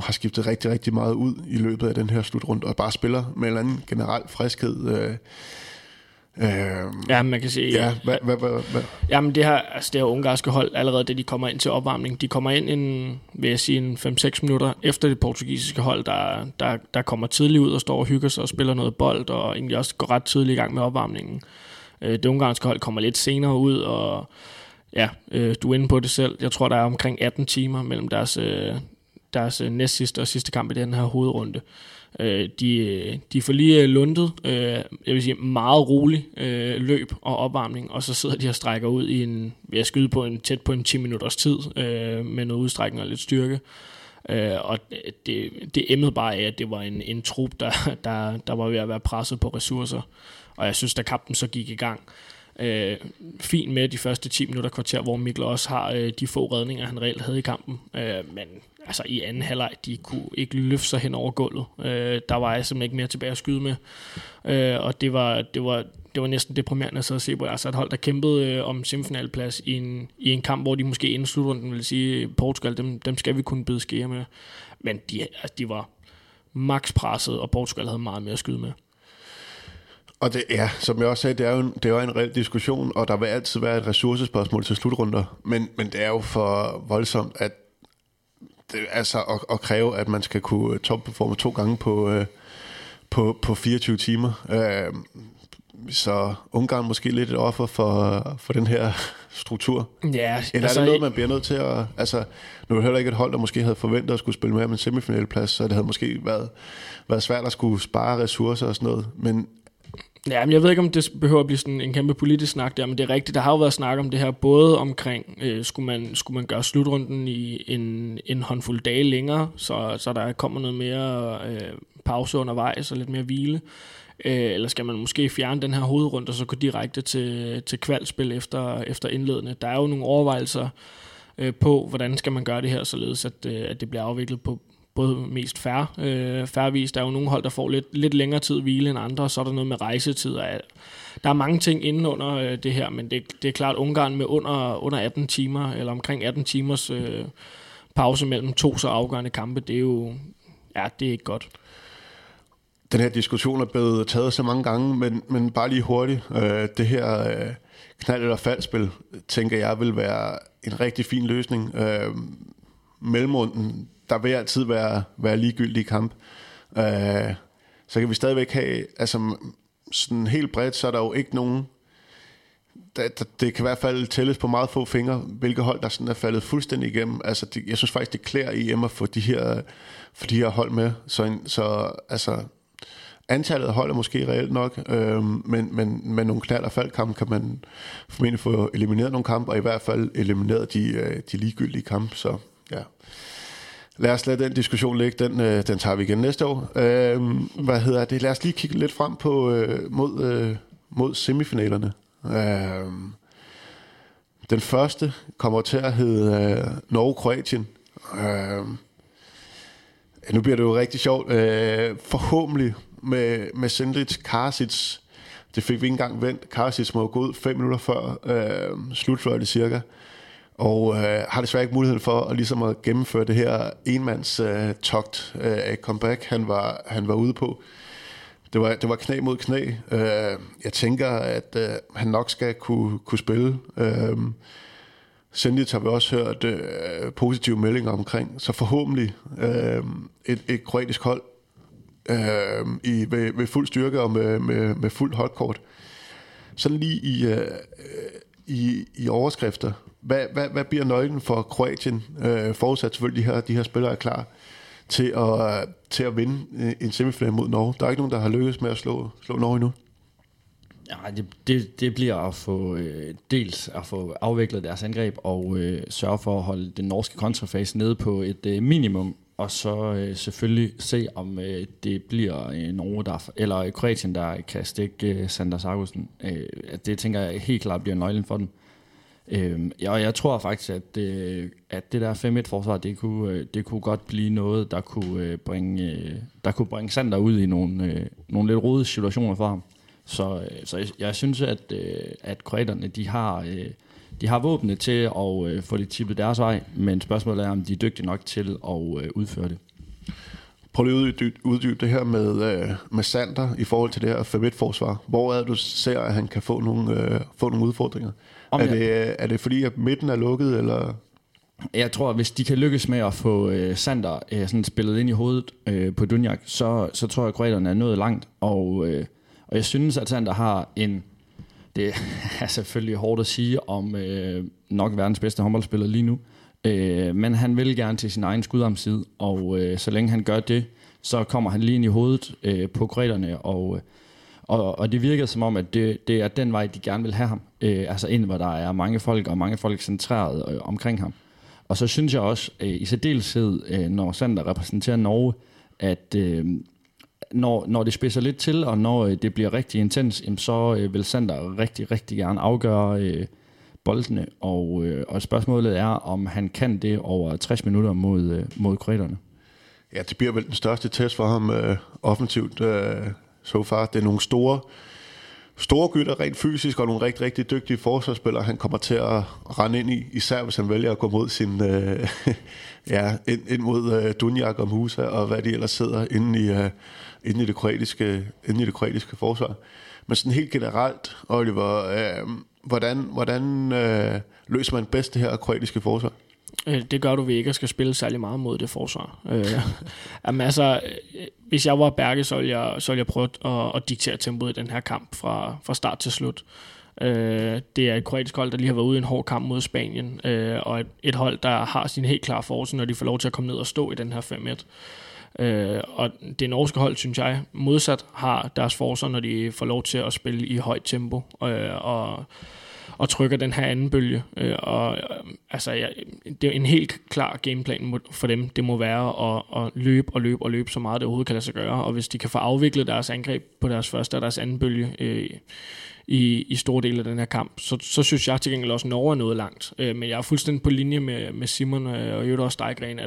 har skiftet rigtig, rigtig meget ud i løbet af den her slutrunde, og bare spiller med en eller anden generel friskhed. Ja, man kan sige... Ja, jamen det her ungarske hold, allerede det, de kommer ind til opvarmning, de kommer ind en 5-6 minutter efter det portugisiske hold, der kommer tidligt ud og står og hygger sig og spiller noget bold, og egentlig også går ret tidligt i gang med opvarmningen. Det ungarske hold kommer lidt senere ud, og ja, du er inde på det selv. Jeg tror, der er omkring 18 timer mellem deres næstsidste og sidste kamp i den her hovedrunde. De får lige lundet, jeg vil sige meget rolig løb og opvarmning, og så sidder de og strækker ud i en, ved at skyde på tæt på en 10 minutters tid, med noget udstrækning og lidt styrke. Og det emmede bare af, at det var en trup, der var ved at være presset på ressourcer. Og jeg synes, da kampen så gik i gang, fint med de første 10 minutter kvarter, hvor Mikkel også har de få redninger, han reelt havde i kampen. Men altså i anden halvleg, de kunne ikke løfte sig hen over gulvet. Der var jeg simpelthen ikke mere tilbage at skyde med. Og det var næsten deprimerende at se på. Altså et hold, der kæmpede om semifinalplads i en kamp, hvor de måske inden slutrunden ville sige, Portugal, dem skal vi kunne bide skære med. Men de var max presset, og Portugal havde meget mere at skyde med. Og det er, som jeg også sagde, det er jo en reel diskussion, og der vil altid være et ressourcespørgsmål til slutrunder, men det er jo for voldsomt at kræve, at man skal kunne topperforme 2 gange på 24 timer. Så Ungarn måske lidt et offer for den her struktur. Ja, eller altså, er det noget, man bliver nødt til at... Altså, nu er det heller ikke et hold, der måske havde forventet at skulle spille mere med en semifinalplads, så det havde måske været svært at skulle spare ressourcer og sådan noget. Men... Ja, men jeg ved ikke, om det behøver at blive sådan en kæmpe politisk snak der, men det er rigtigt. Der har jo været snak om det her, både omkring, skulle man gøre slutrunden i en håndfuld dage længere, så der kommer noget mere pause undervejs og lidt mere hvile. Eller skal man måske fjerne den her hovedrunde og så gå direkte til kvalspil efter indledende. Der er jo nogle overvejelser på, hvordan skal man gøre det her, således at det bliver afviklet på både mest færrevis. Der er jo nogle hold, der får lidt længere tid hvile end andre, og så er der noget med rejsetid. Der er mange ting inde under det her, men det er klart, Ungarn med under 18 timer, eller omkring 18 timers pause mellem to så afgørende kampe, det er jo det er ikke godt. Den her diskussion er blevet taget så mange gange, men bare lige hurtigt. Det her knald- eller faldspil, tænker jeg, vil være en rigtig fin løsning. Mellemrunden, der vil altid være ligegyldig kamp. Så kan vi stadigvæk have, altså sådan helt bredt, så er der jo ikke nogen, det kan i hvert fald tælles på meget få fingre, hvilke hold der sådan er faldet fuldstændig igennem. Altså, jeg synes faktisk, det klæder EM at få de her hold med. Så altså... Antallet af hold er måske reelt nok, men med nogle knald- og faldkamp kan man formentlig få elimineret nogle kampe, og i hvert fald elimineret de ligegyldige kampe. Så ja, lad os lade den diskussion ligge, den tager vi igen næste år. Lad os lige kigge lidt frem på mod semifinalerne. Den første kommer til at hedde Norge-Kroatien. Nu bliver det jo rigtig sjovt. Forhåbentlig med Cindrić, Karačić. Det fik vi ikke engang vendt. Karačić må gå ud 5 minutter før slutfløjtet cirka. Og har desværre ikke muligheden for at gennemføre det her enmandstogt af comeback, han var ude på. Det var knæ mod knæ. Jeg tænker, at han nok skal kunne spille. Cindrić har vi også hørt positive meldinger omkring, så forhåbentlig et kroatisk hold ved fuld styrke og med fuld holdkort. Sådan lige i overskrifter. Hvad bliver nøglen for Kroatien, forudsat selvfølgelig de her spillere er klar, til at vinde en semifinal mod Norge? Der er ikke nogen, der har lykkes med at slå Norge endnu. Ja, det bliver at få dels at få afviklet deres angreb og sørge for at holde den norske kontrafase nede på et minimum, og så selvfølgelig se om det bliver Norge der eller Kroatien der kan stikke Sander Åkesson. Det tænker jeg helt klart bliver nøglen for dem. Og jeg tror faktisk at det der 5-1 forsvar, det kunne godt blive noget der kunne bringe Sander ud i nogle lidt rodede situationer for ham. Så jeg synes, at kroaterne, de har våbnet til at få det tippet deres vej, men spørgsmålet er, om de er dygtige nok til at udføre det. Prøv lige at uddybe det her med Sander i forhold til det her 5-1-forsvar. Hvor er det, du ser, at han kan få nogle udfordringer? Er det fordi, at midten er lukket, eller...? Jeg tror, at hvis de kan lykkes med at få Sander sådan spillet ind i hovedet på Duvnjak, så tror jeg, at kroaterne er nået langt, og jeg synes, at Sander har det er selvfølgelig hårdt at sige om nok verdens bedste håndboldspiller lige nu, men han vil gerne til sin egen skudarmside, og så længe han gør det, så kommer han lige ind i hovedet på kroaterne, og det virker som om, at det er den vej, de gerne vil have ham, altså ind, hvor der er mange folk, og mange folk centreret omkring ham. Og så synes jeg også, i særdeleshed, når Sander repræsenterer Norge, at... Når det spidser lidt til, og når det bliver rigtig intens, så vil Sander rigtig, rigtig gerne afgøre boldene. Og spørgsmålet er, om han kan det over 60 minutter mod kroaterne. Ja, det bliver vel den største test for ham offensivt so far. Det er nogle store gutter rent fysisk, og nogle rigtig, rigtig dygtige forsvarsspillere, han kommer til at rende ind i, især hvis han vælger at gå mod sin, ind mod Duvnjak og Musa, og hvad de ellers sidder inde i det kroatiske forsvar. Men sådan helt generelt, Oliver, hvordan løser man bedst det her kroatiske forsvar? Det gør du ved ikke at skal spille særlig meget mod det forsvar. Jamen altså, hvis jeg var Berge, så ville jeg prøve at diktere tempoet i den her kamp fra start til slut. Det er et kroatisk hold, der lige har været ude i en hård kamp mod Spanien, og et hold, der har sin helt klare force, når de får lov til at komme ned og stå i den her 5-1. Og det norske hold, synes jeg, modsat har deres forcer, når de får lov til at spille i højt tempo og trykker den her anden bølge. Det er en helt klar gameplan for dem. Det må være at løbe så meget det overhovedet kan lade sig gøre, og hvis de kan få afviklet deres angreb på deres første og deres anden bølge i store dele af den her kamp, så synes jeg til gengæld også, at Norge er noget langt. Men jeg er fuldstændig på linje med Simon og Jordi også Dejgren,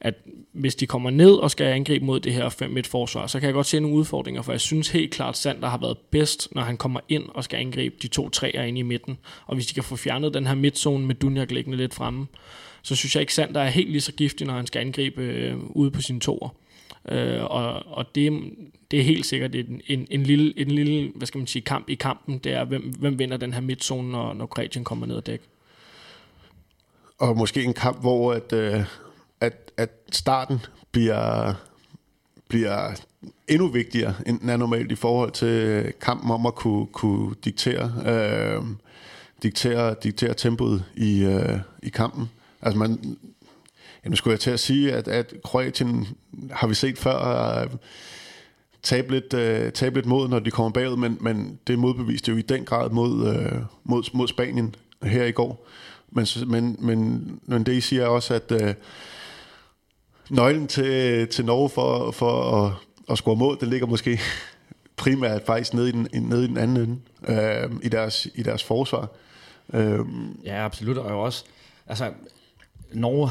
at hvis de kommer ned og skal angribe mod det her 5-1-forsvar, så kan jeg godt se nogle udfordringer, for jeg synes helt klart, at Sander har været bedst, når han kommer ind og skal angribe de 2 3'er inde i midten. Og hvis de kan få fjernet den her midtzone med Duvnjak liggende lidt fremme, så synes jeg ikke, Sander er helt lige så giftig, når han skal angribe ude på sine toer. Og det er helt sikkert en lille hvad skal man sige, kamp i kampen. Det er, hvem vinder den her midtzone, når Kroatien kommer ned og dæk. Og måske en kamp, hvor at starten bliver endnu vigtigere, end den er normalt i forhold til kampen om at kunne diktere tempoet i kampen. Altså nu skulle jeg til at sige, at Kroatien har vi set før tabe lidt mod, når de kommer bagud, men det modbeviste jo i den grad mod Spanien her i går. Men det I siger også, at nøglen til Norge for at score mål, den ligger måske primært faktisk nede i den anden ende i deres forsvar. Ja, absolut, og jo også altså. Norge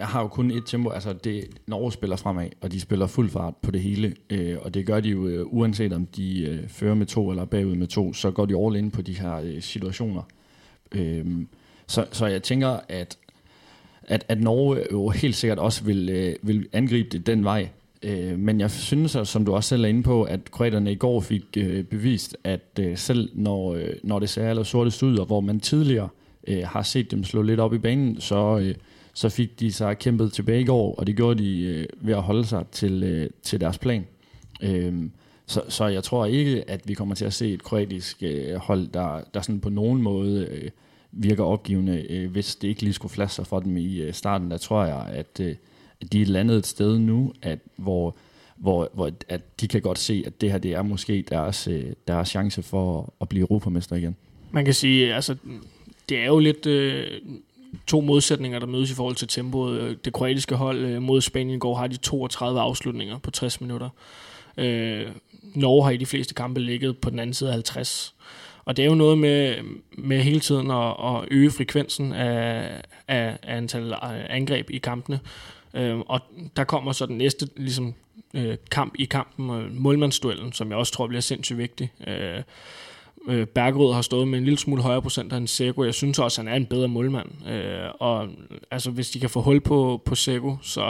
har jo kun et tempo, altså Norge spiller fremad, og de spiller fuld fart på det hele, og det gør de jo uanset om de fører med 2 eller bagud med 2, så går de all in på de her situationer. Så jeg tænker, at Norge jo helt sikkert også vil angribe det den vej, men jeg synes, som du også selv er inde på, at kroaterne i går fik bevist, at selv når det ser aller sortest ud, og hvor man tidligere har set dem slå lidt op i banen, så fik de sig kæmpet tilbage i går, og det gjorde de ved at holde sig til deres plan. Så jeg tror ikke, at vi kommer til at se et kroatisk hold, der sådan på nogen måde virker opgivende, hvis det ikke lige skulle flaske for dem i starten. Der tror jeg, at de er landet et sted nu, hvor at de kan godt se, at det her det er måske deres chance for at blive europamester igen. Man kan sige, altså det er jo lidt to modsætninger, der mødes i forhold til tempoet. Det kroatiske hold mod Spanien i går har de 32 afslutninger på 60 minutter. Norge har i de fleste kampe ligget på den anden side af 50. Og det er jo noget med hele tiden at øge frekvensen af antallet af angreb i kampene. Og der kommer så den næste ligesom, kamp i kampen, målmandsduellen, som jeg også tror bliver sindssygt vigtig. Bergerød har stået med en lille smule højere procent end Sego. Jeg synes også, han er en bedre målmand. Og altså, hvis de kan få hul på Sego, så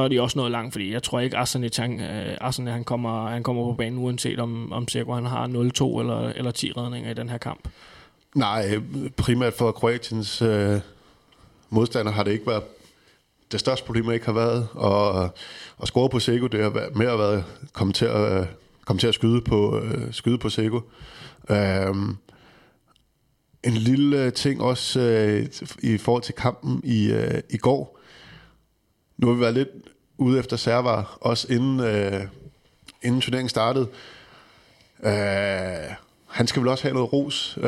er de også noget langt, fordi jeg tror ikke, Arsene, han kommer på banen, uanset om Sego han har 0-2 eller 10 redninger i den her kamp. Nej, primært for Kroatiens modstander har det ikke været. Det største problem ikke har været at score på Sego. Det har mere været komme til at skyde på Sego. En lille ting også i forhold til kampen i går. Nu har vi været lidt ude efter server, også inden turneringen startede. Han skal vel også have noget ros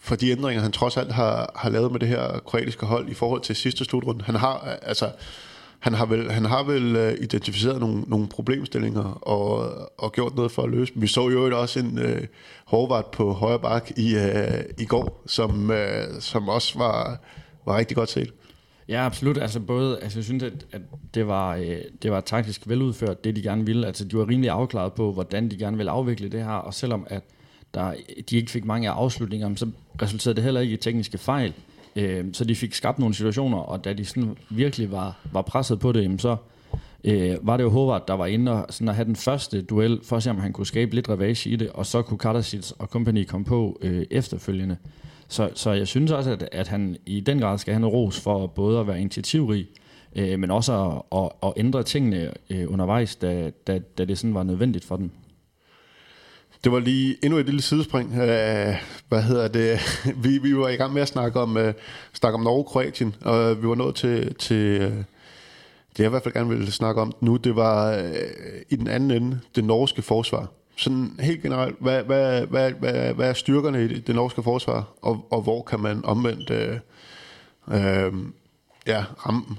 for de ændringer, han trods alt har lavet med det her kroatiske hold i forhold til sidste slutrunde. Han har vel identificeret nogle problemstillinger og gjort noget for at løse dem. Vi så jo også en hårdvart på højre bak i går, som også var rigtig godt set. Ja, absolut. Altså både, altså jeg synes, at det var taktisk veludført, det de gerne ville. Altså de var rimelig afklaret på, hvordan de gerne ville afvikle det her, og selvom at de ikke fik mange af afslutninger, så resulterede det heller ikke i tekniske fejl. Så de fik skabt nogle situationer, og da de sådan virkelig var presset på det, så var det jo Håvard, der var inde og sådan at have den første duel, for at se, om han kunne skabe lidt ravage i det, og så kunne Karačić og kompagni komme på efterfølgende. Så jeg synes også, at han i den grad skal have noget ros for både at være initiativrig, men også at ændre tingene undervejs, da det sådan var nødvendigt for dem. Det var lige endnu et lille sidespring. Vi var i gang med at snakke om Norge og Kroatien, og vi var nået til det, jeg i hvert fald gerne ville snakke om nu. Det var i den anden ende det norske forsvar. Sådan helt generelt, hvad er styrkerne i det norske forsvar, og hvor kan man omvendt ramme dem?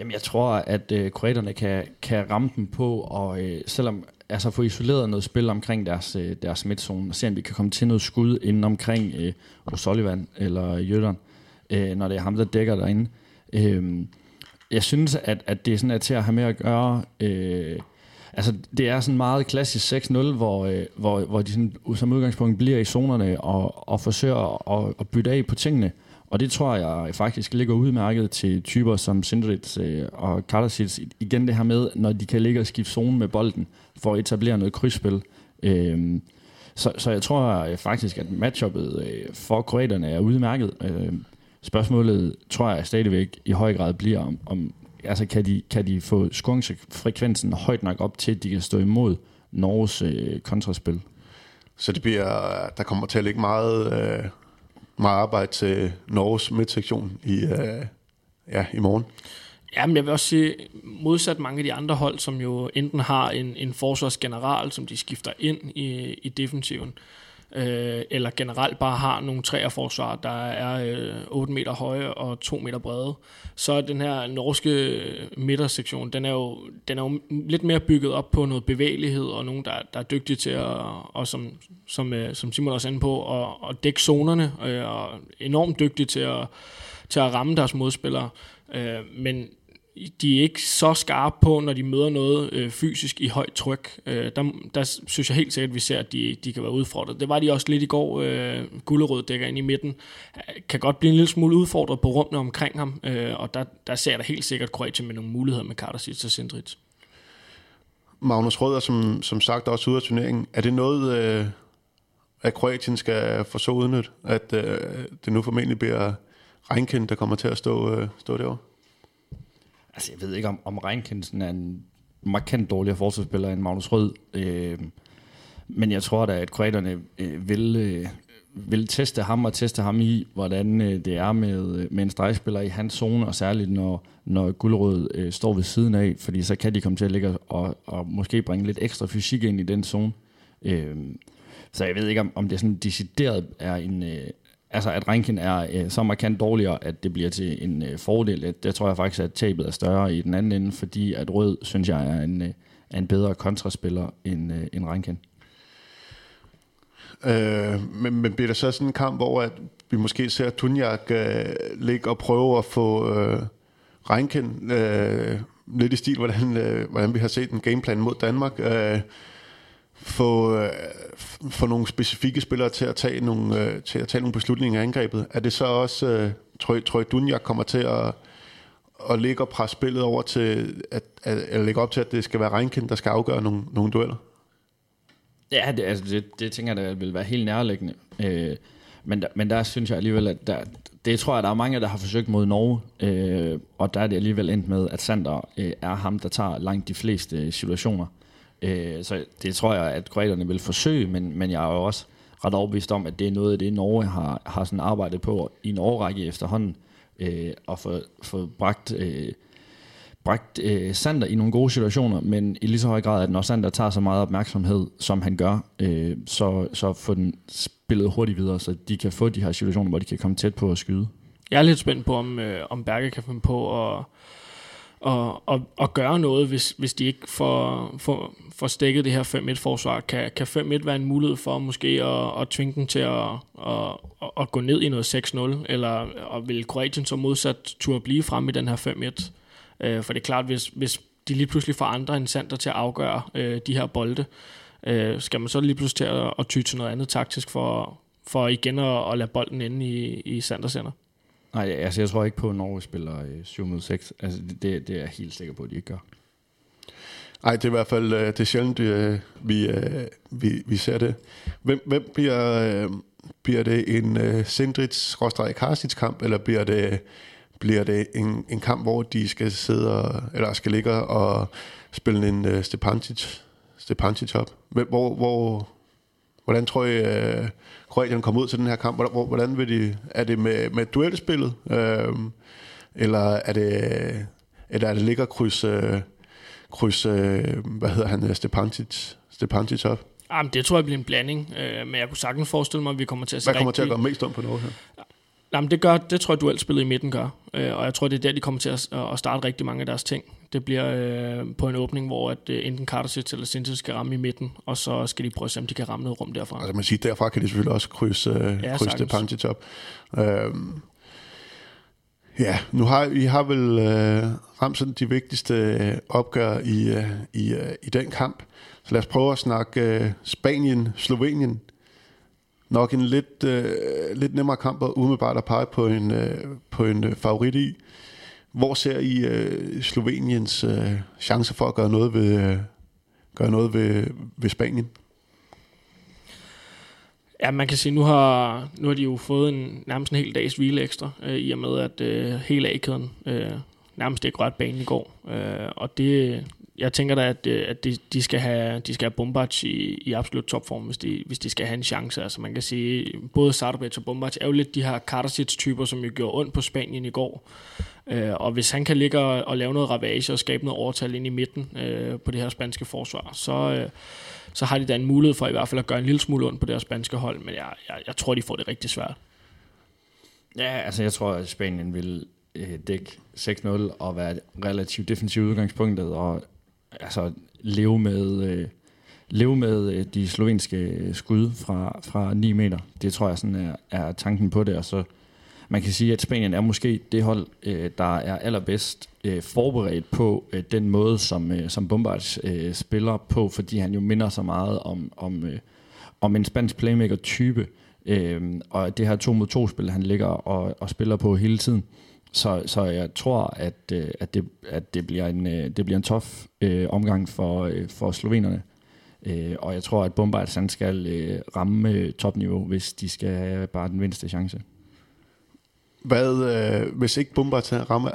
Jamen, jeg tror, at kroaterne kan ramme dem på, og selvom altså få isoleret noget spil omkring deres midtzone, og se om vi kan komme til noget skud inden omkring O'Sullivan eller Jøtteren, når det er ham, der dækker derinde. Jeg synes, at det er sådan, at til at have med at gøre... Altså, det er sådan meget klassisk 6-0, hvor de sådan, som udgangspunkt bliver i zonerne og forsøger at bytte af på tingene. Og det tror jeg faktisk ligger udmærket til typer som Cindrić og Karačić. Igen det her med, når de kan ligge og skifte zonen med bolden for at etablere noget krydsspil. Så jeg tror faktisk, at matchuppet for kroaterne er udmærket. Spørgsmålet tror jeg stadigvæk i høj grad bliver om altså kan de få skruingsfrekvensen højt nok op til, at de kan stå imod Norges kontraspil. Så det bliver, der kommer til at ligge meget arbejde til Norges midtsektion i morgen. Jamen, jeg vil også sige, modsat mange af de andre hold, som jo enten har en forsvarsgeneral, som de skifter ind i defensiven, eller generelt bare har nogle træerforsvar, der er 8 meter høje og 2 meter brede, så den her norske midtersektion, den er jo lidt mere bygget op på noget bevægelighed og nogen, der er dygtige til at, og som Simon også er inde på, at dække zonerne, og enormt dygtige til at ramme deres modspillere, men de er ikke så skarpe på, når de møder noget fysisk i højt tryk. Der synes jeg helt sikkert, at vi ser, at de kan være udfordret. Det var de også lidt i går. Gullerød dækker ind i midten. Kan godt blive en lille smule udfordret på rummene omkring ham. Og der ser der helt sikkert Kroatien med nogle muligheder med Karačić og Cindrić. Magnus Røder, som sagt, også ude af turneringen. Er det noget, at Kroatien skal få så udnytte? At det nu formentlig bliver Reinkind, der kommer til at stå derovre? Altså, jeg ved ikke, om Reinkindsen er en markant dårligere forsvarsspiller end Magnus Rød. Men jeg tror da, at kroaterne vil teste ham i, hvordan det er med en stregspiller i hans zone, og særligt når Gullerød står ved siden af, fordi så kan de komme til at ligge og måske bringe lidt ekstra fysik ind i den zone. Så jeg ved ikke, om det sådan decideret er en... Altså, at Reinkind er så markant dårligere, at det bliver til en fordel. Det tror jeg faktisk, at tabet er større i den anden ende, fordi at Rød, synes jeg, er en bedre kontraspiller end Reinkind. Men bliver der så sådan en kamp, hvor at vi måske ser Duvnjak ligge og prøve at få Reinkind lidt i stil, hvordan vi har set en gameplan mod Danmark, få nogle specifikke spillere til at tage nogle beslutninger i angrebet. Er det så også tror jeg Duvnjak kommer til at lægge og presse spillet over til at lægge op til, at det skal være Reinkind, der skal afgøre nogle dueller? Ja, det tænker jeg, der vil være helt nærliggende. Men der synes jeg alligevel, at det tror jeg, der er mange, der har forsøgt mod Norge, og der er det alligevel endt med, at Sander er ham, der tager langt de fleste situationer. Så det tror jeg, at kroaterne vil forsøge, men jeg er jo også ret overbevist om, at det er noget af det, Norge har sådan arbejdet på i en årrække efterhånden, og få bragt Sander i nogle gode situationer, men i lige så høj grad, at når Sander tager så meget opmærksomhed, som han gør, så få den spillet hurtigt videre, så de kan få de her situationer, hvor de kan komme tæt på at skyde. Jeg er lidt spændt på, om Berge kan finde på at... Og gøre noget, hvis de ikke får stikket det her 5-1-forsvar. Kan 5-1 være en mulighed for måske at tvinge dem til at gå ned i noget 6-0? Eller og vil Kroatien så modsat turde blive frem i den her 5-1? For det er klart, hvis de lige pludselig får andre end Sander til at afgøre de her bolde, skal man så lige pludselig til at ty til noget andet taktisk for igen at lade bolden inde i Sanders hænder? Nej, altså jeg tror ikke på, at Norge spiller 7 mod 6. Altså det er jeg helt sikker på, at de ikke gør. Nej, det er i hvert fald det er sjældent, vi ser det. Hvem bliver Bliver det en Cindrić-Karačić kamp, eller bliver det en kamp, hvor de skal sidde og, eller skal ligge og spille en Stepančić op? Hvordan tror I Kroatien kommer ud til den her kamp? Hvordan vil de, er det med duelspillet, eller er det ligger kryds Stepančić op? Jamen, det tror jeg bliver en blanding, men jeg kunne sagtens forestille mig, at vi kommer til at se rigtig... Hvad kommer til at gøre mest om på Norge her? Jamen, det tror jeg, duelspillet i midten gør, og jeg tror, det er der, de kommer til at starte rigtig mange af deres ting. Det bliver på en åbning, hvor at, enten Karačić eller Cindrić skal ramme i midten, og så skal de prøve at se, om de kan ramme noget rum derfra. Altså man siger, derfra kan de selvfølgelig også krydse Stepančić op. Ja, nu har vi vel ramt sådan de vigtigste opgør i den kamp. Så lad os prøve at snakke Spanien, Slovenien. Nok en lidt nemmere kamp og umiddelbart at pege på en favorit i. Hvor ser I Sloveniens chancer for at gøre noget ved Spanien? Ja, man kan sige, nu har de jo fået nærmest en hel dags hvile ekstra, i og med at hele A-kæden nærmest ikke rørte banen i går. Og det, jeg tænker da, at de skal have Bombač i absolut topform, hvis de skal have en chance. Altså man kan sige, både Sarabic og Bombač er jo lidt de her Karačić-typer, som jo gjorde ondt på Spanien i går. Og hvis han kan ligge og lave noget ravage og skabe noget overtal ind i midten på det her spanske forsvar, så har de da en mulighed for i hvert fald at gøre en lille smule ondt på det her spanske hold, men jeg tror, de får det rigtig svært. Ja, altså jeg tror, at Spanien vil dække 6-0 og være relativt defensivt udgangspunktet, og altså leve med de slovenske skud fra 9 meter. Det tror jeg sådan er tanken på det, og så man kan sige, at Spanien er måske det hold, der er allerbedst forberedt på den måde, som Bombač spiller på, fordi han jo minder så meget om en spansk playmaker-type, og det her 2-mod-2-spil, han ligger og spiller på hele tiden. Så jeg tror, at det bliver en tough omgang for slovenerne, og jeg tror, at Bombač skal ramme topniveau, hvis de skal have bare den mindste chance. Hvad hvis ikke Bombač rammer,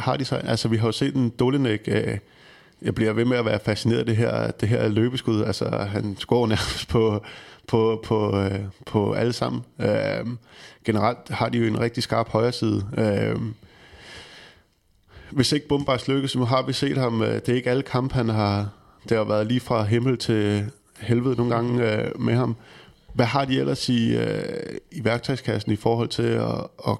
har de så? Altså vi har jo set en Dolenec. Jeg bliver ved med at være fascineret af det her løbeskud. Altså han scorer nærmest på alle sammen. Generelt har de jo en rigtig skarp højre side. Hvis ikke Bombač lykkes, så har vi set ham. Det er ikke alle kampe han har. Det har været lige fra himmel til helvede nogle gange med ham. Hvad har de ellers i værktøjskassen i forhold til at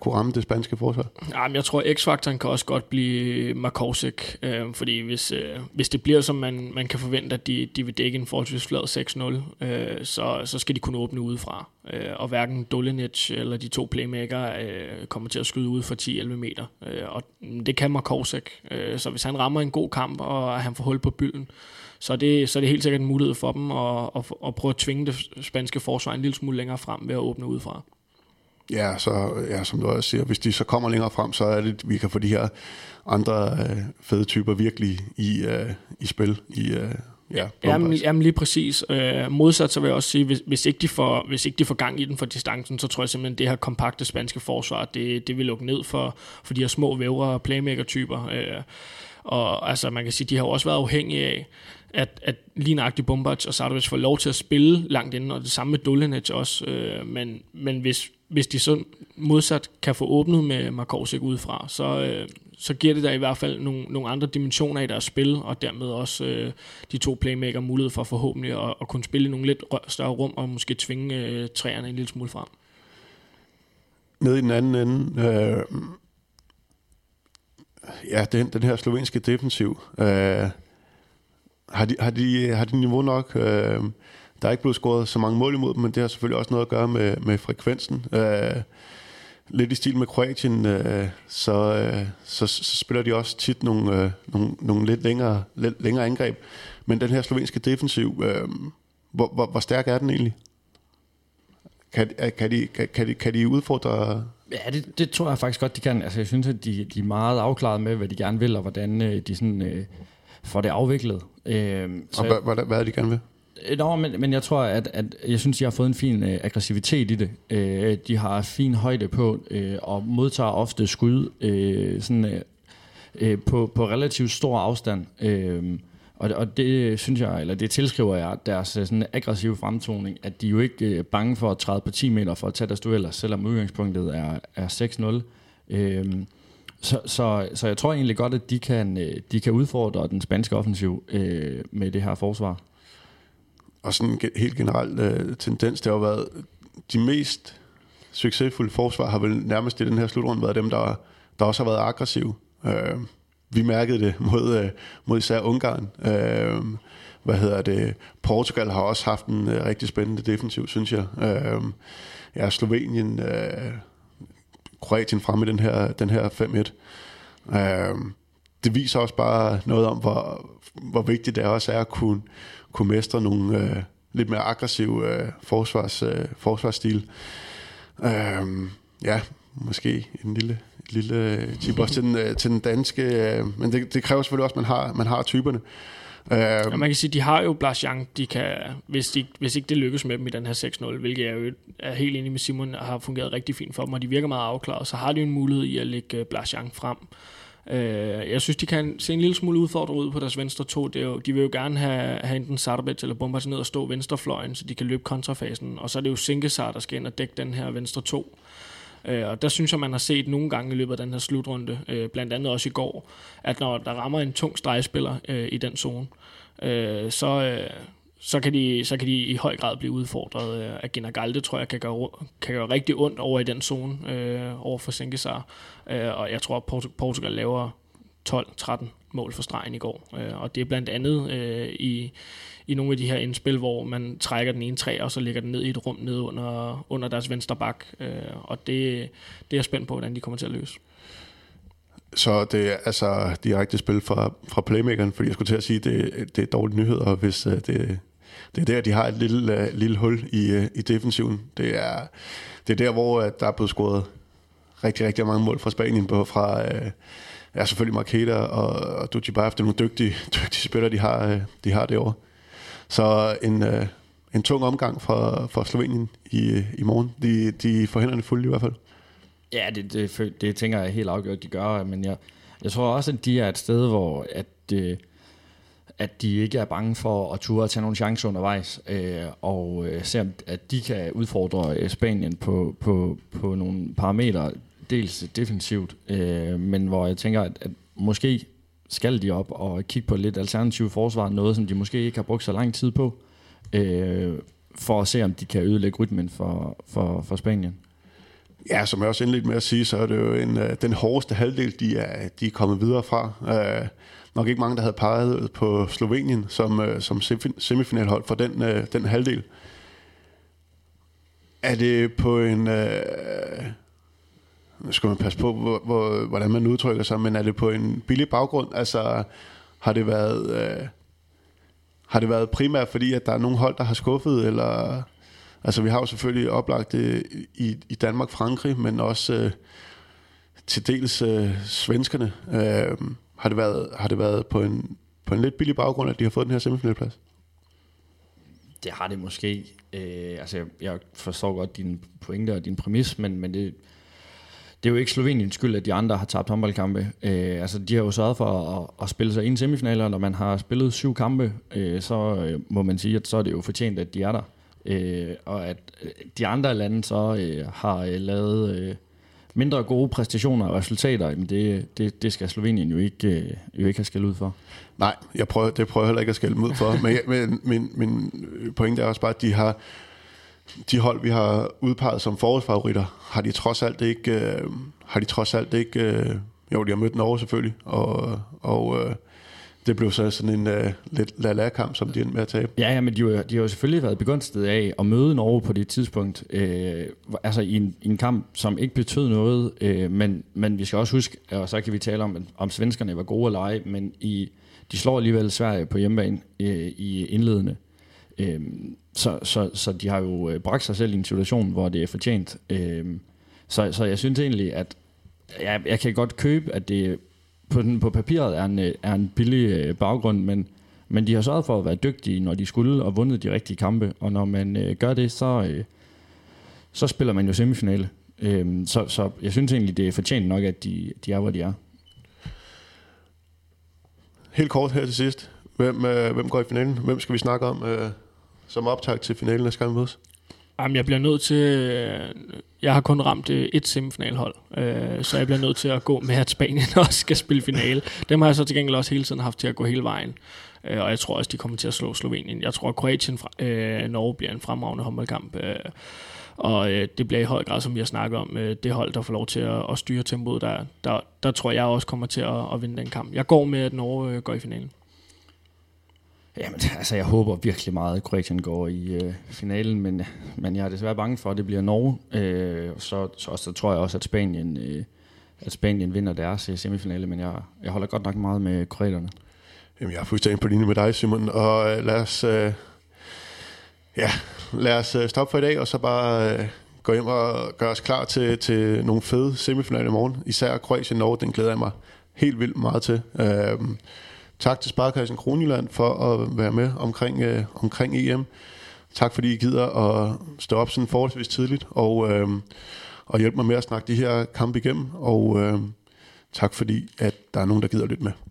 kunne ramme det spanske forsvar? Jamen, jeg tror, X-faktoren kan også godt blive Makovšek, fordi hvis det bliver, som man kan forvente, at de vil dække en forholdsvis flad 6-0, så skal de kunne åbne udefra. Og hverken Dolenec eller de to playmakere kommer til at skyde ud for 10-11 meter. Og det kan Makovšek. Så hvis han rammer en god kamp, og han får hul på bylden, så er det helt sikkert en mulighed for dem at prøve at tvinge det spanske forsvar en lille smule længere frem ved at åbne udefra. Ja, som du også siger, hvis de så kommer længere frem, så er det, vi kan få de her andre fede typer virkelig i spil. Jamen lige præcis. Modsat så vil jeg også sige, hvis ikke de får gang i den for distancen, så tror jeg simpelthen, at det her kompakte spanske forsvar, det vil lukke ned for de her små vævre playmaker-typer. Og altså, man kan sige, de har jo også været afhængige af, at lige nøjagtigt Bombač og Sarabic får lov til at spille langt inden, og det samme med Dolenec også. Men hvis de så modsat kan få åbnet med Makovšek udefra, så giver det der i hvert fald nogle andre dimensioner i deres spil, og dermed også de to playmaker mulighed for forhåbentlig at kunne spille i nogle lidt større rum, og måske tvinge træerne en lille smule frem. Nede i den anden ende... Ja, den her slovenske defensiv, har de niveau nok? Der er ikke blevet scoret så mange mål imod dem, men det har selvfølgelig også noget at gøre med frekvensen. Lidt i stil med Kroatien, så spiller de også tit nogle lidt længere angreb. Men den her slovenske defensiv, hvor stærk er den egentlig? Kan de udfordre? Ja, det tror jeg faktisk godt, de kan. Altså, jeg synes, at de er meget afklaret med, hvad de gerne vil, og hvordan de sådan, får det afviklet. Og hvad er det, de gerne vil? Nå, men jeg tror, at jeg synes, de har fået en fin aggressivitet i det. De har fin højde på, og modtager ofte skud på relativt stor afstand. Og det synes jeg, eller det tilskriver jeg deres sådan aggressive fremtoning, at de jo ikke er bange for at træde på 10 meter for at tage deres dueller, selvom udgangspunktet er 6-0. Så jeg tror egentlig godt, at de kan udfordre den spanske offensiv med det her forsvar. Og sådan en helt generel tendens, det har været, de mest succesfulde forsvar har vel nærmest i den her slutrunde været dem, der også har været aggressive. Vi mærkede det mod især Ungarn. Portugal har også haft en rigtig spændende defensiv, synes jeg. Slovenien, Kroatien fremme i den her 5-1. Det viser også bare noget om, hvor vigtigt det også er at kunne mestre nogle lidt mere aggressive forsvarsstil. Måske et lille tip også til den danske, men det kræver selvfølgelig også, at man har typerne. Ja, man kan sige, de har jo Blaž Janc, de kan, hvis ikke det lykkes med dem i den her 6-0, hvilket jeg jo er helt enig med Simon, har fungeret rigtig fint for dem, og de virker meget afklaret, så har de en mulighed i at lægge Blaž Janc frem. Jeg synes, de kan se en lille smule udfordret ud på deres venstre to. De vil jo gerne have enten Sarabic eller Bombač ned og stå venstrefløjen, så de kan løbe kontrafasen, og så er det jo Sinkesar, der skal ind og dække den her venstre to. Og der synes jeg, man har set nogle gange i løbet af den her slutrunde, blandt andet også i går, at når der rammer en tung stregspiller i den zone, så kan de i høj grad blive udfordret af Genagalde, tror jeg, kan gøre rigtig ondt over i den zone, over for Cindrić. Og jeg tror, at Portugal laver 12-13 mål for stregen i går. Og det er blandt andet i nogle af de her indspil, hvor man trækker den ene træ, og så lægger den ned i et rum ned under deres venstre bak. Og det er jeg spændt på, hvordan de kommer til at løse. Så det er altså direkte spil fra playmakeren, fordi jeg skulle til at sige, at det er dårlige nyheder, hvis det er der, de har et lille hul i defensiven. Det er der, hvor der er blevet scoret rigtig, rigtig mange mål fra Spanien på, fra selvfølgelig Marqueta og Dujshebaev. Det er nogle dygtige spillere, de har derovre. Så en tung omgang fra Slovenien i morgen. De forhindrer det fuldt i hvert fald. Ja, det tænker jeg helt afgjort, de gør. Men jeg tror også, at de er et sted, hvor at de ikke er bange for at ture og tage nogle chancer undervejs, og se, at de kan udfordre Spanien på nogle parametre, dels defensivt, men hvor jeg tænker, at måske skal de op og kigge på lidt alternativ forsvar, noget som de måske ikke har brugt så lang tid på, for at se, om de kan ødelægge rytmen for Spanien. Ja, som jeg også indledt med at sige, så er det jo den hårdeste halvdel, de er kommet videre fra. Nok ikke mange, der havde peget på Slovenien som semifinalhold for den halvdel. Er det på en... Nu skal man passe på, hvordan man udtrykker sig, men er det på en billig baggrund? Altså, har det været primært fordi, at der er nogle hold, der har skuffet, eller... Altså, vi har jo selvfølgelig oplagt det i Danmark, Frankrig, men også til dels svenskerne. Har det været på en lidt billig baggrund, at de har fået den her semifinalplads? Det har det måske. Jeg forstår godt dine pointer og din præmis, men det er jo ikke Sloveniens skyld, at de andre har tabt håndboldkampe. De har jo sørget for at spille sig ind i semifinaler, og når man har spillet 7 kampe, så må man sige, at så er det jo fortjent, at de er der. Og at de andre lande så har lavet mindre gode præstationer og resultater, men det skal Slovenien jo ikke have skæld ud for. Nej, det prøver jeg heller ikke at skælde ud for. men pointen er også bare, at de hold, vi har udpeget som forårsfavoritter, har de trods alt ikke. Jo, de har mødt Norge selvfølgelig, og det blev så sådan en lidt la-la-kamp, som de endte med at tabe. Ja, men de har jo selvfølgelig været begunstiget af at møde Norge på det tidspunkt. I en kamp, som ikke betød noget. Men vi skal også huske, og så kan vi tale om svenskerne var gode at lege, men de slår alligevel Sverige på hjemmebane i indledende. Så de har jo bragt sig selv i en situation, hvor det er fortjent. Så jeg synes egentlig, at jeg kan godt købe, at det på papiret er en billig baggrund, men Men de har sørget for at være dygtige, når de skulle, og vundet de rigtige kampe. Og når man gør det, så spiller man jo semifinale. Så jeg synes egentlig, det er fortjent nok, at de er, hvor de er. Helt kort her til sidst. Hvem går i finalen? Hvem skal vi snakke om som optag til finalen af Skammedes? Jamen, jeg bliver nødt til... Jeg har kun ramt et semifinalhold, så jeg bliver nødt til at gå med, at Spanien også skal spille finale. Dem har jeg så til gengæld også hele tiden haft til at gå hele vejen. Og jeg tror også, de kommer til at slå Slovenien. Jeg tror, at Kroatien Norge bliver en fremragende håndboldkamp. Og det bliver i høj grad, som vi har snakket om, det hold, der får lov til at styre tempoet. Der tror jeg også kommer til at vinde den kamp. Jeg går med, at Norge går i finalen. Jamen, altså, jeg håber virkelig meget, at Kroatien går i finalen, men jeg er desværre bange for, at det bliver Norge. Så tror jeg også, at Spanien vinder deres semifinale, men jeg holder godt nok meget med kroaterne. Jamen, jeg er fuldstændig på linje med dig, Simon, og lad os stoppe for i dag, og så bare gå hjem og gøre os klar til nogle fede semifinaler i morgen. Især Kroatien-Norge, den glæder jeg mig helt vildt meget til. Tak til Sparekassen Kronjylland for at være med omkring EM. Tak fordi I gider at stå op sådan forholdsvis tidligt og hjælpe mig med at snakke de her kampe igennem. Og tak fordi at der er nogen, der gider at lytte med.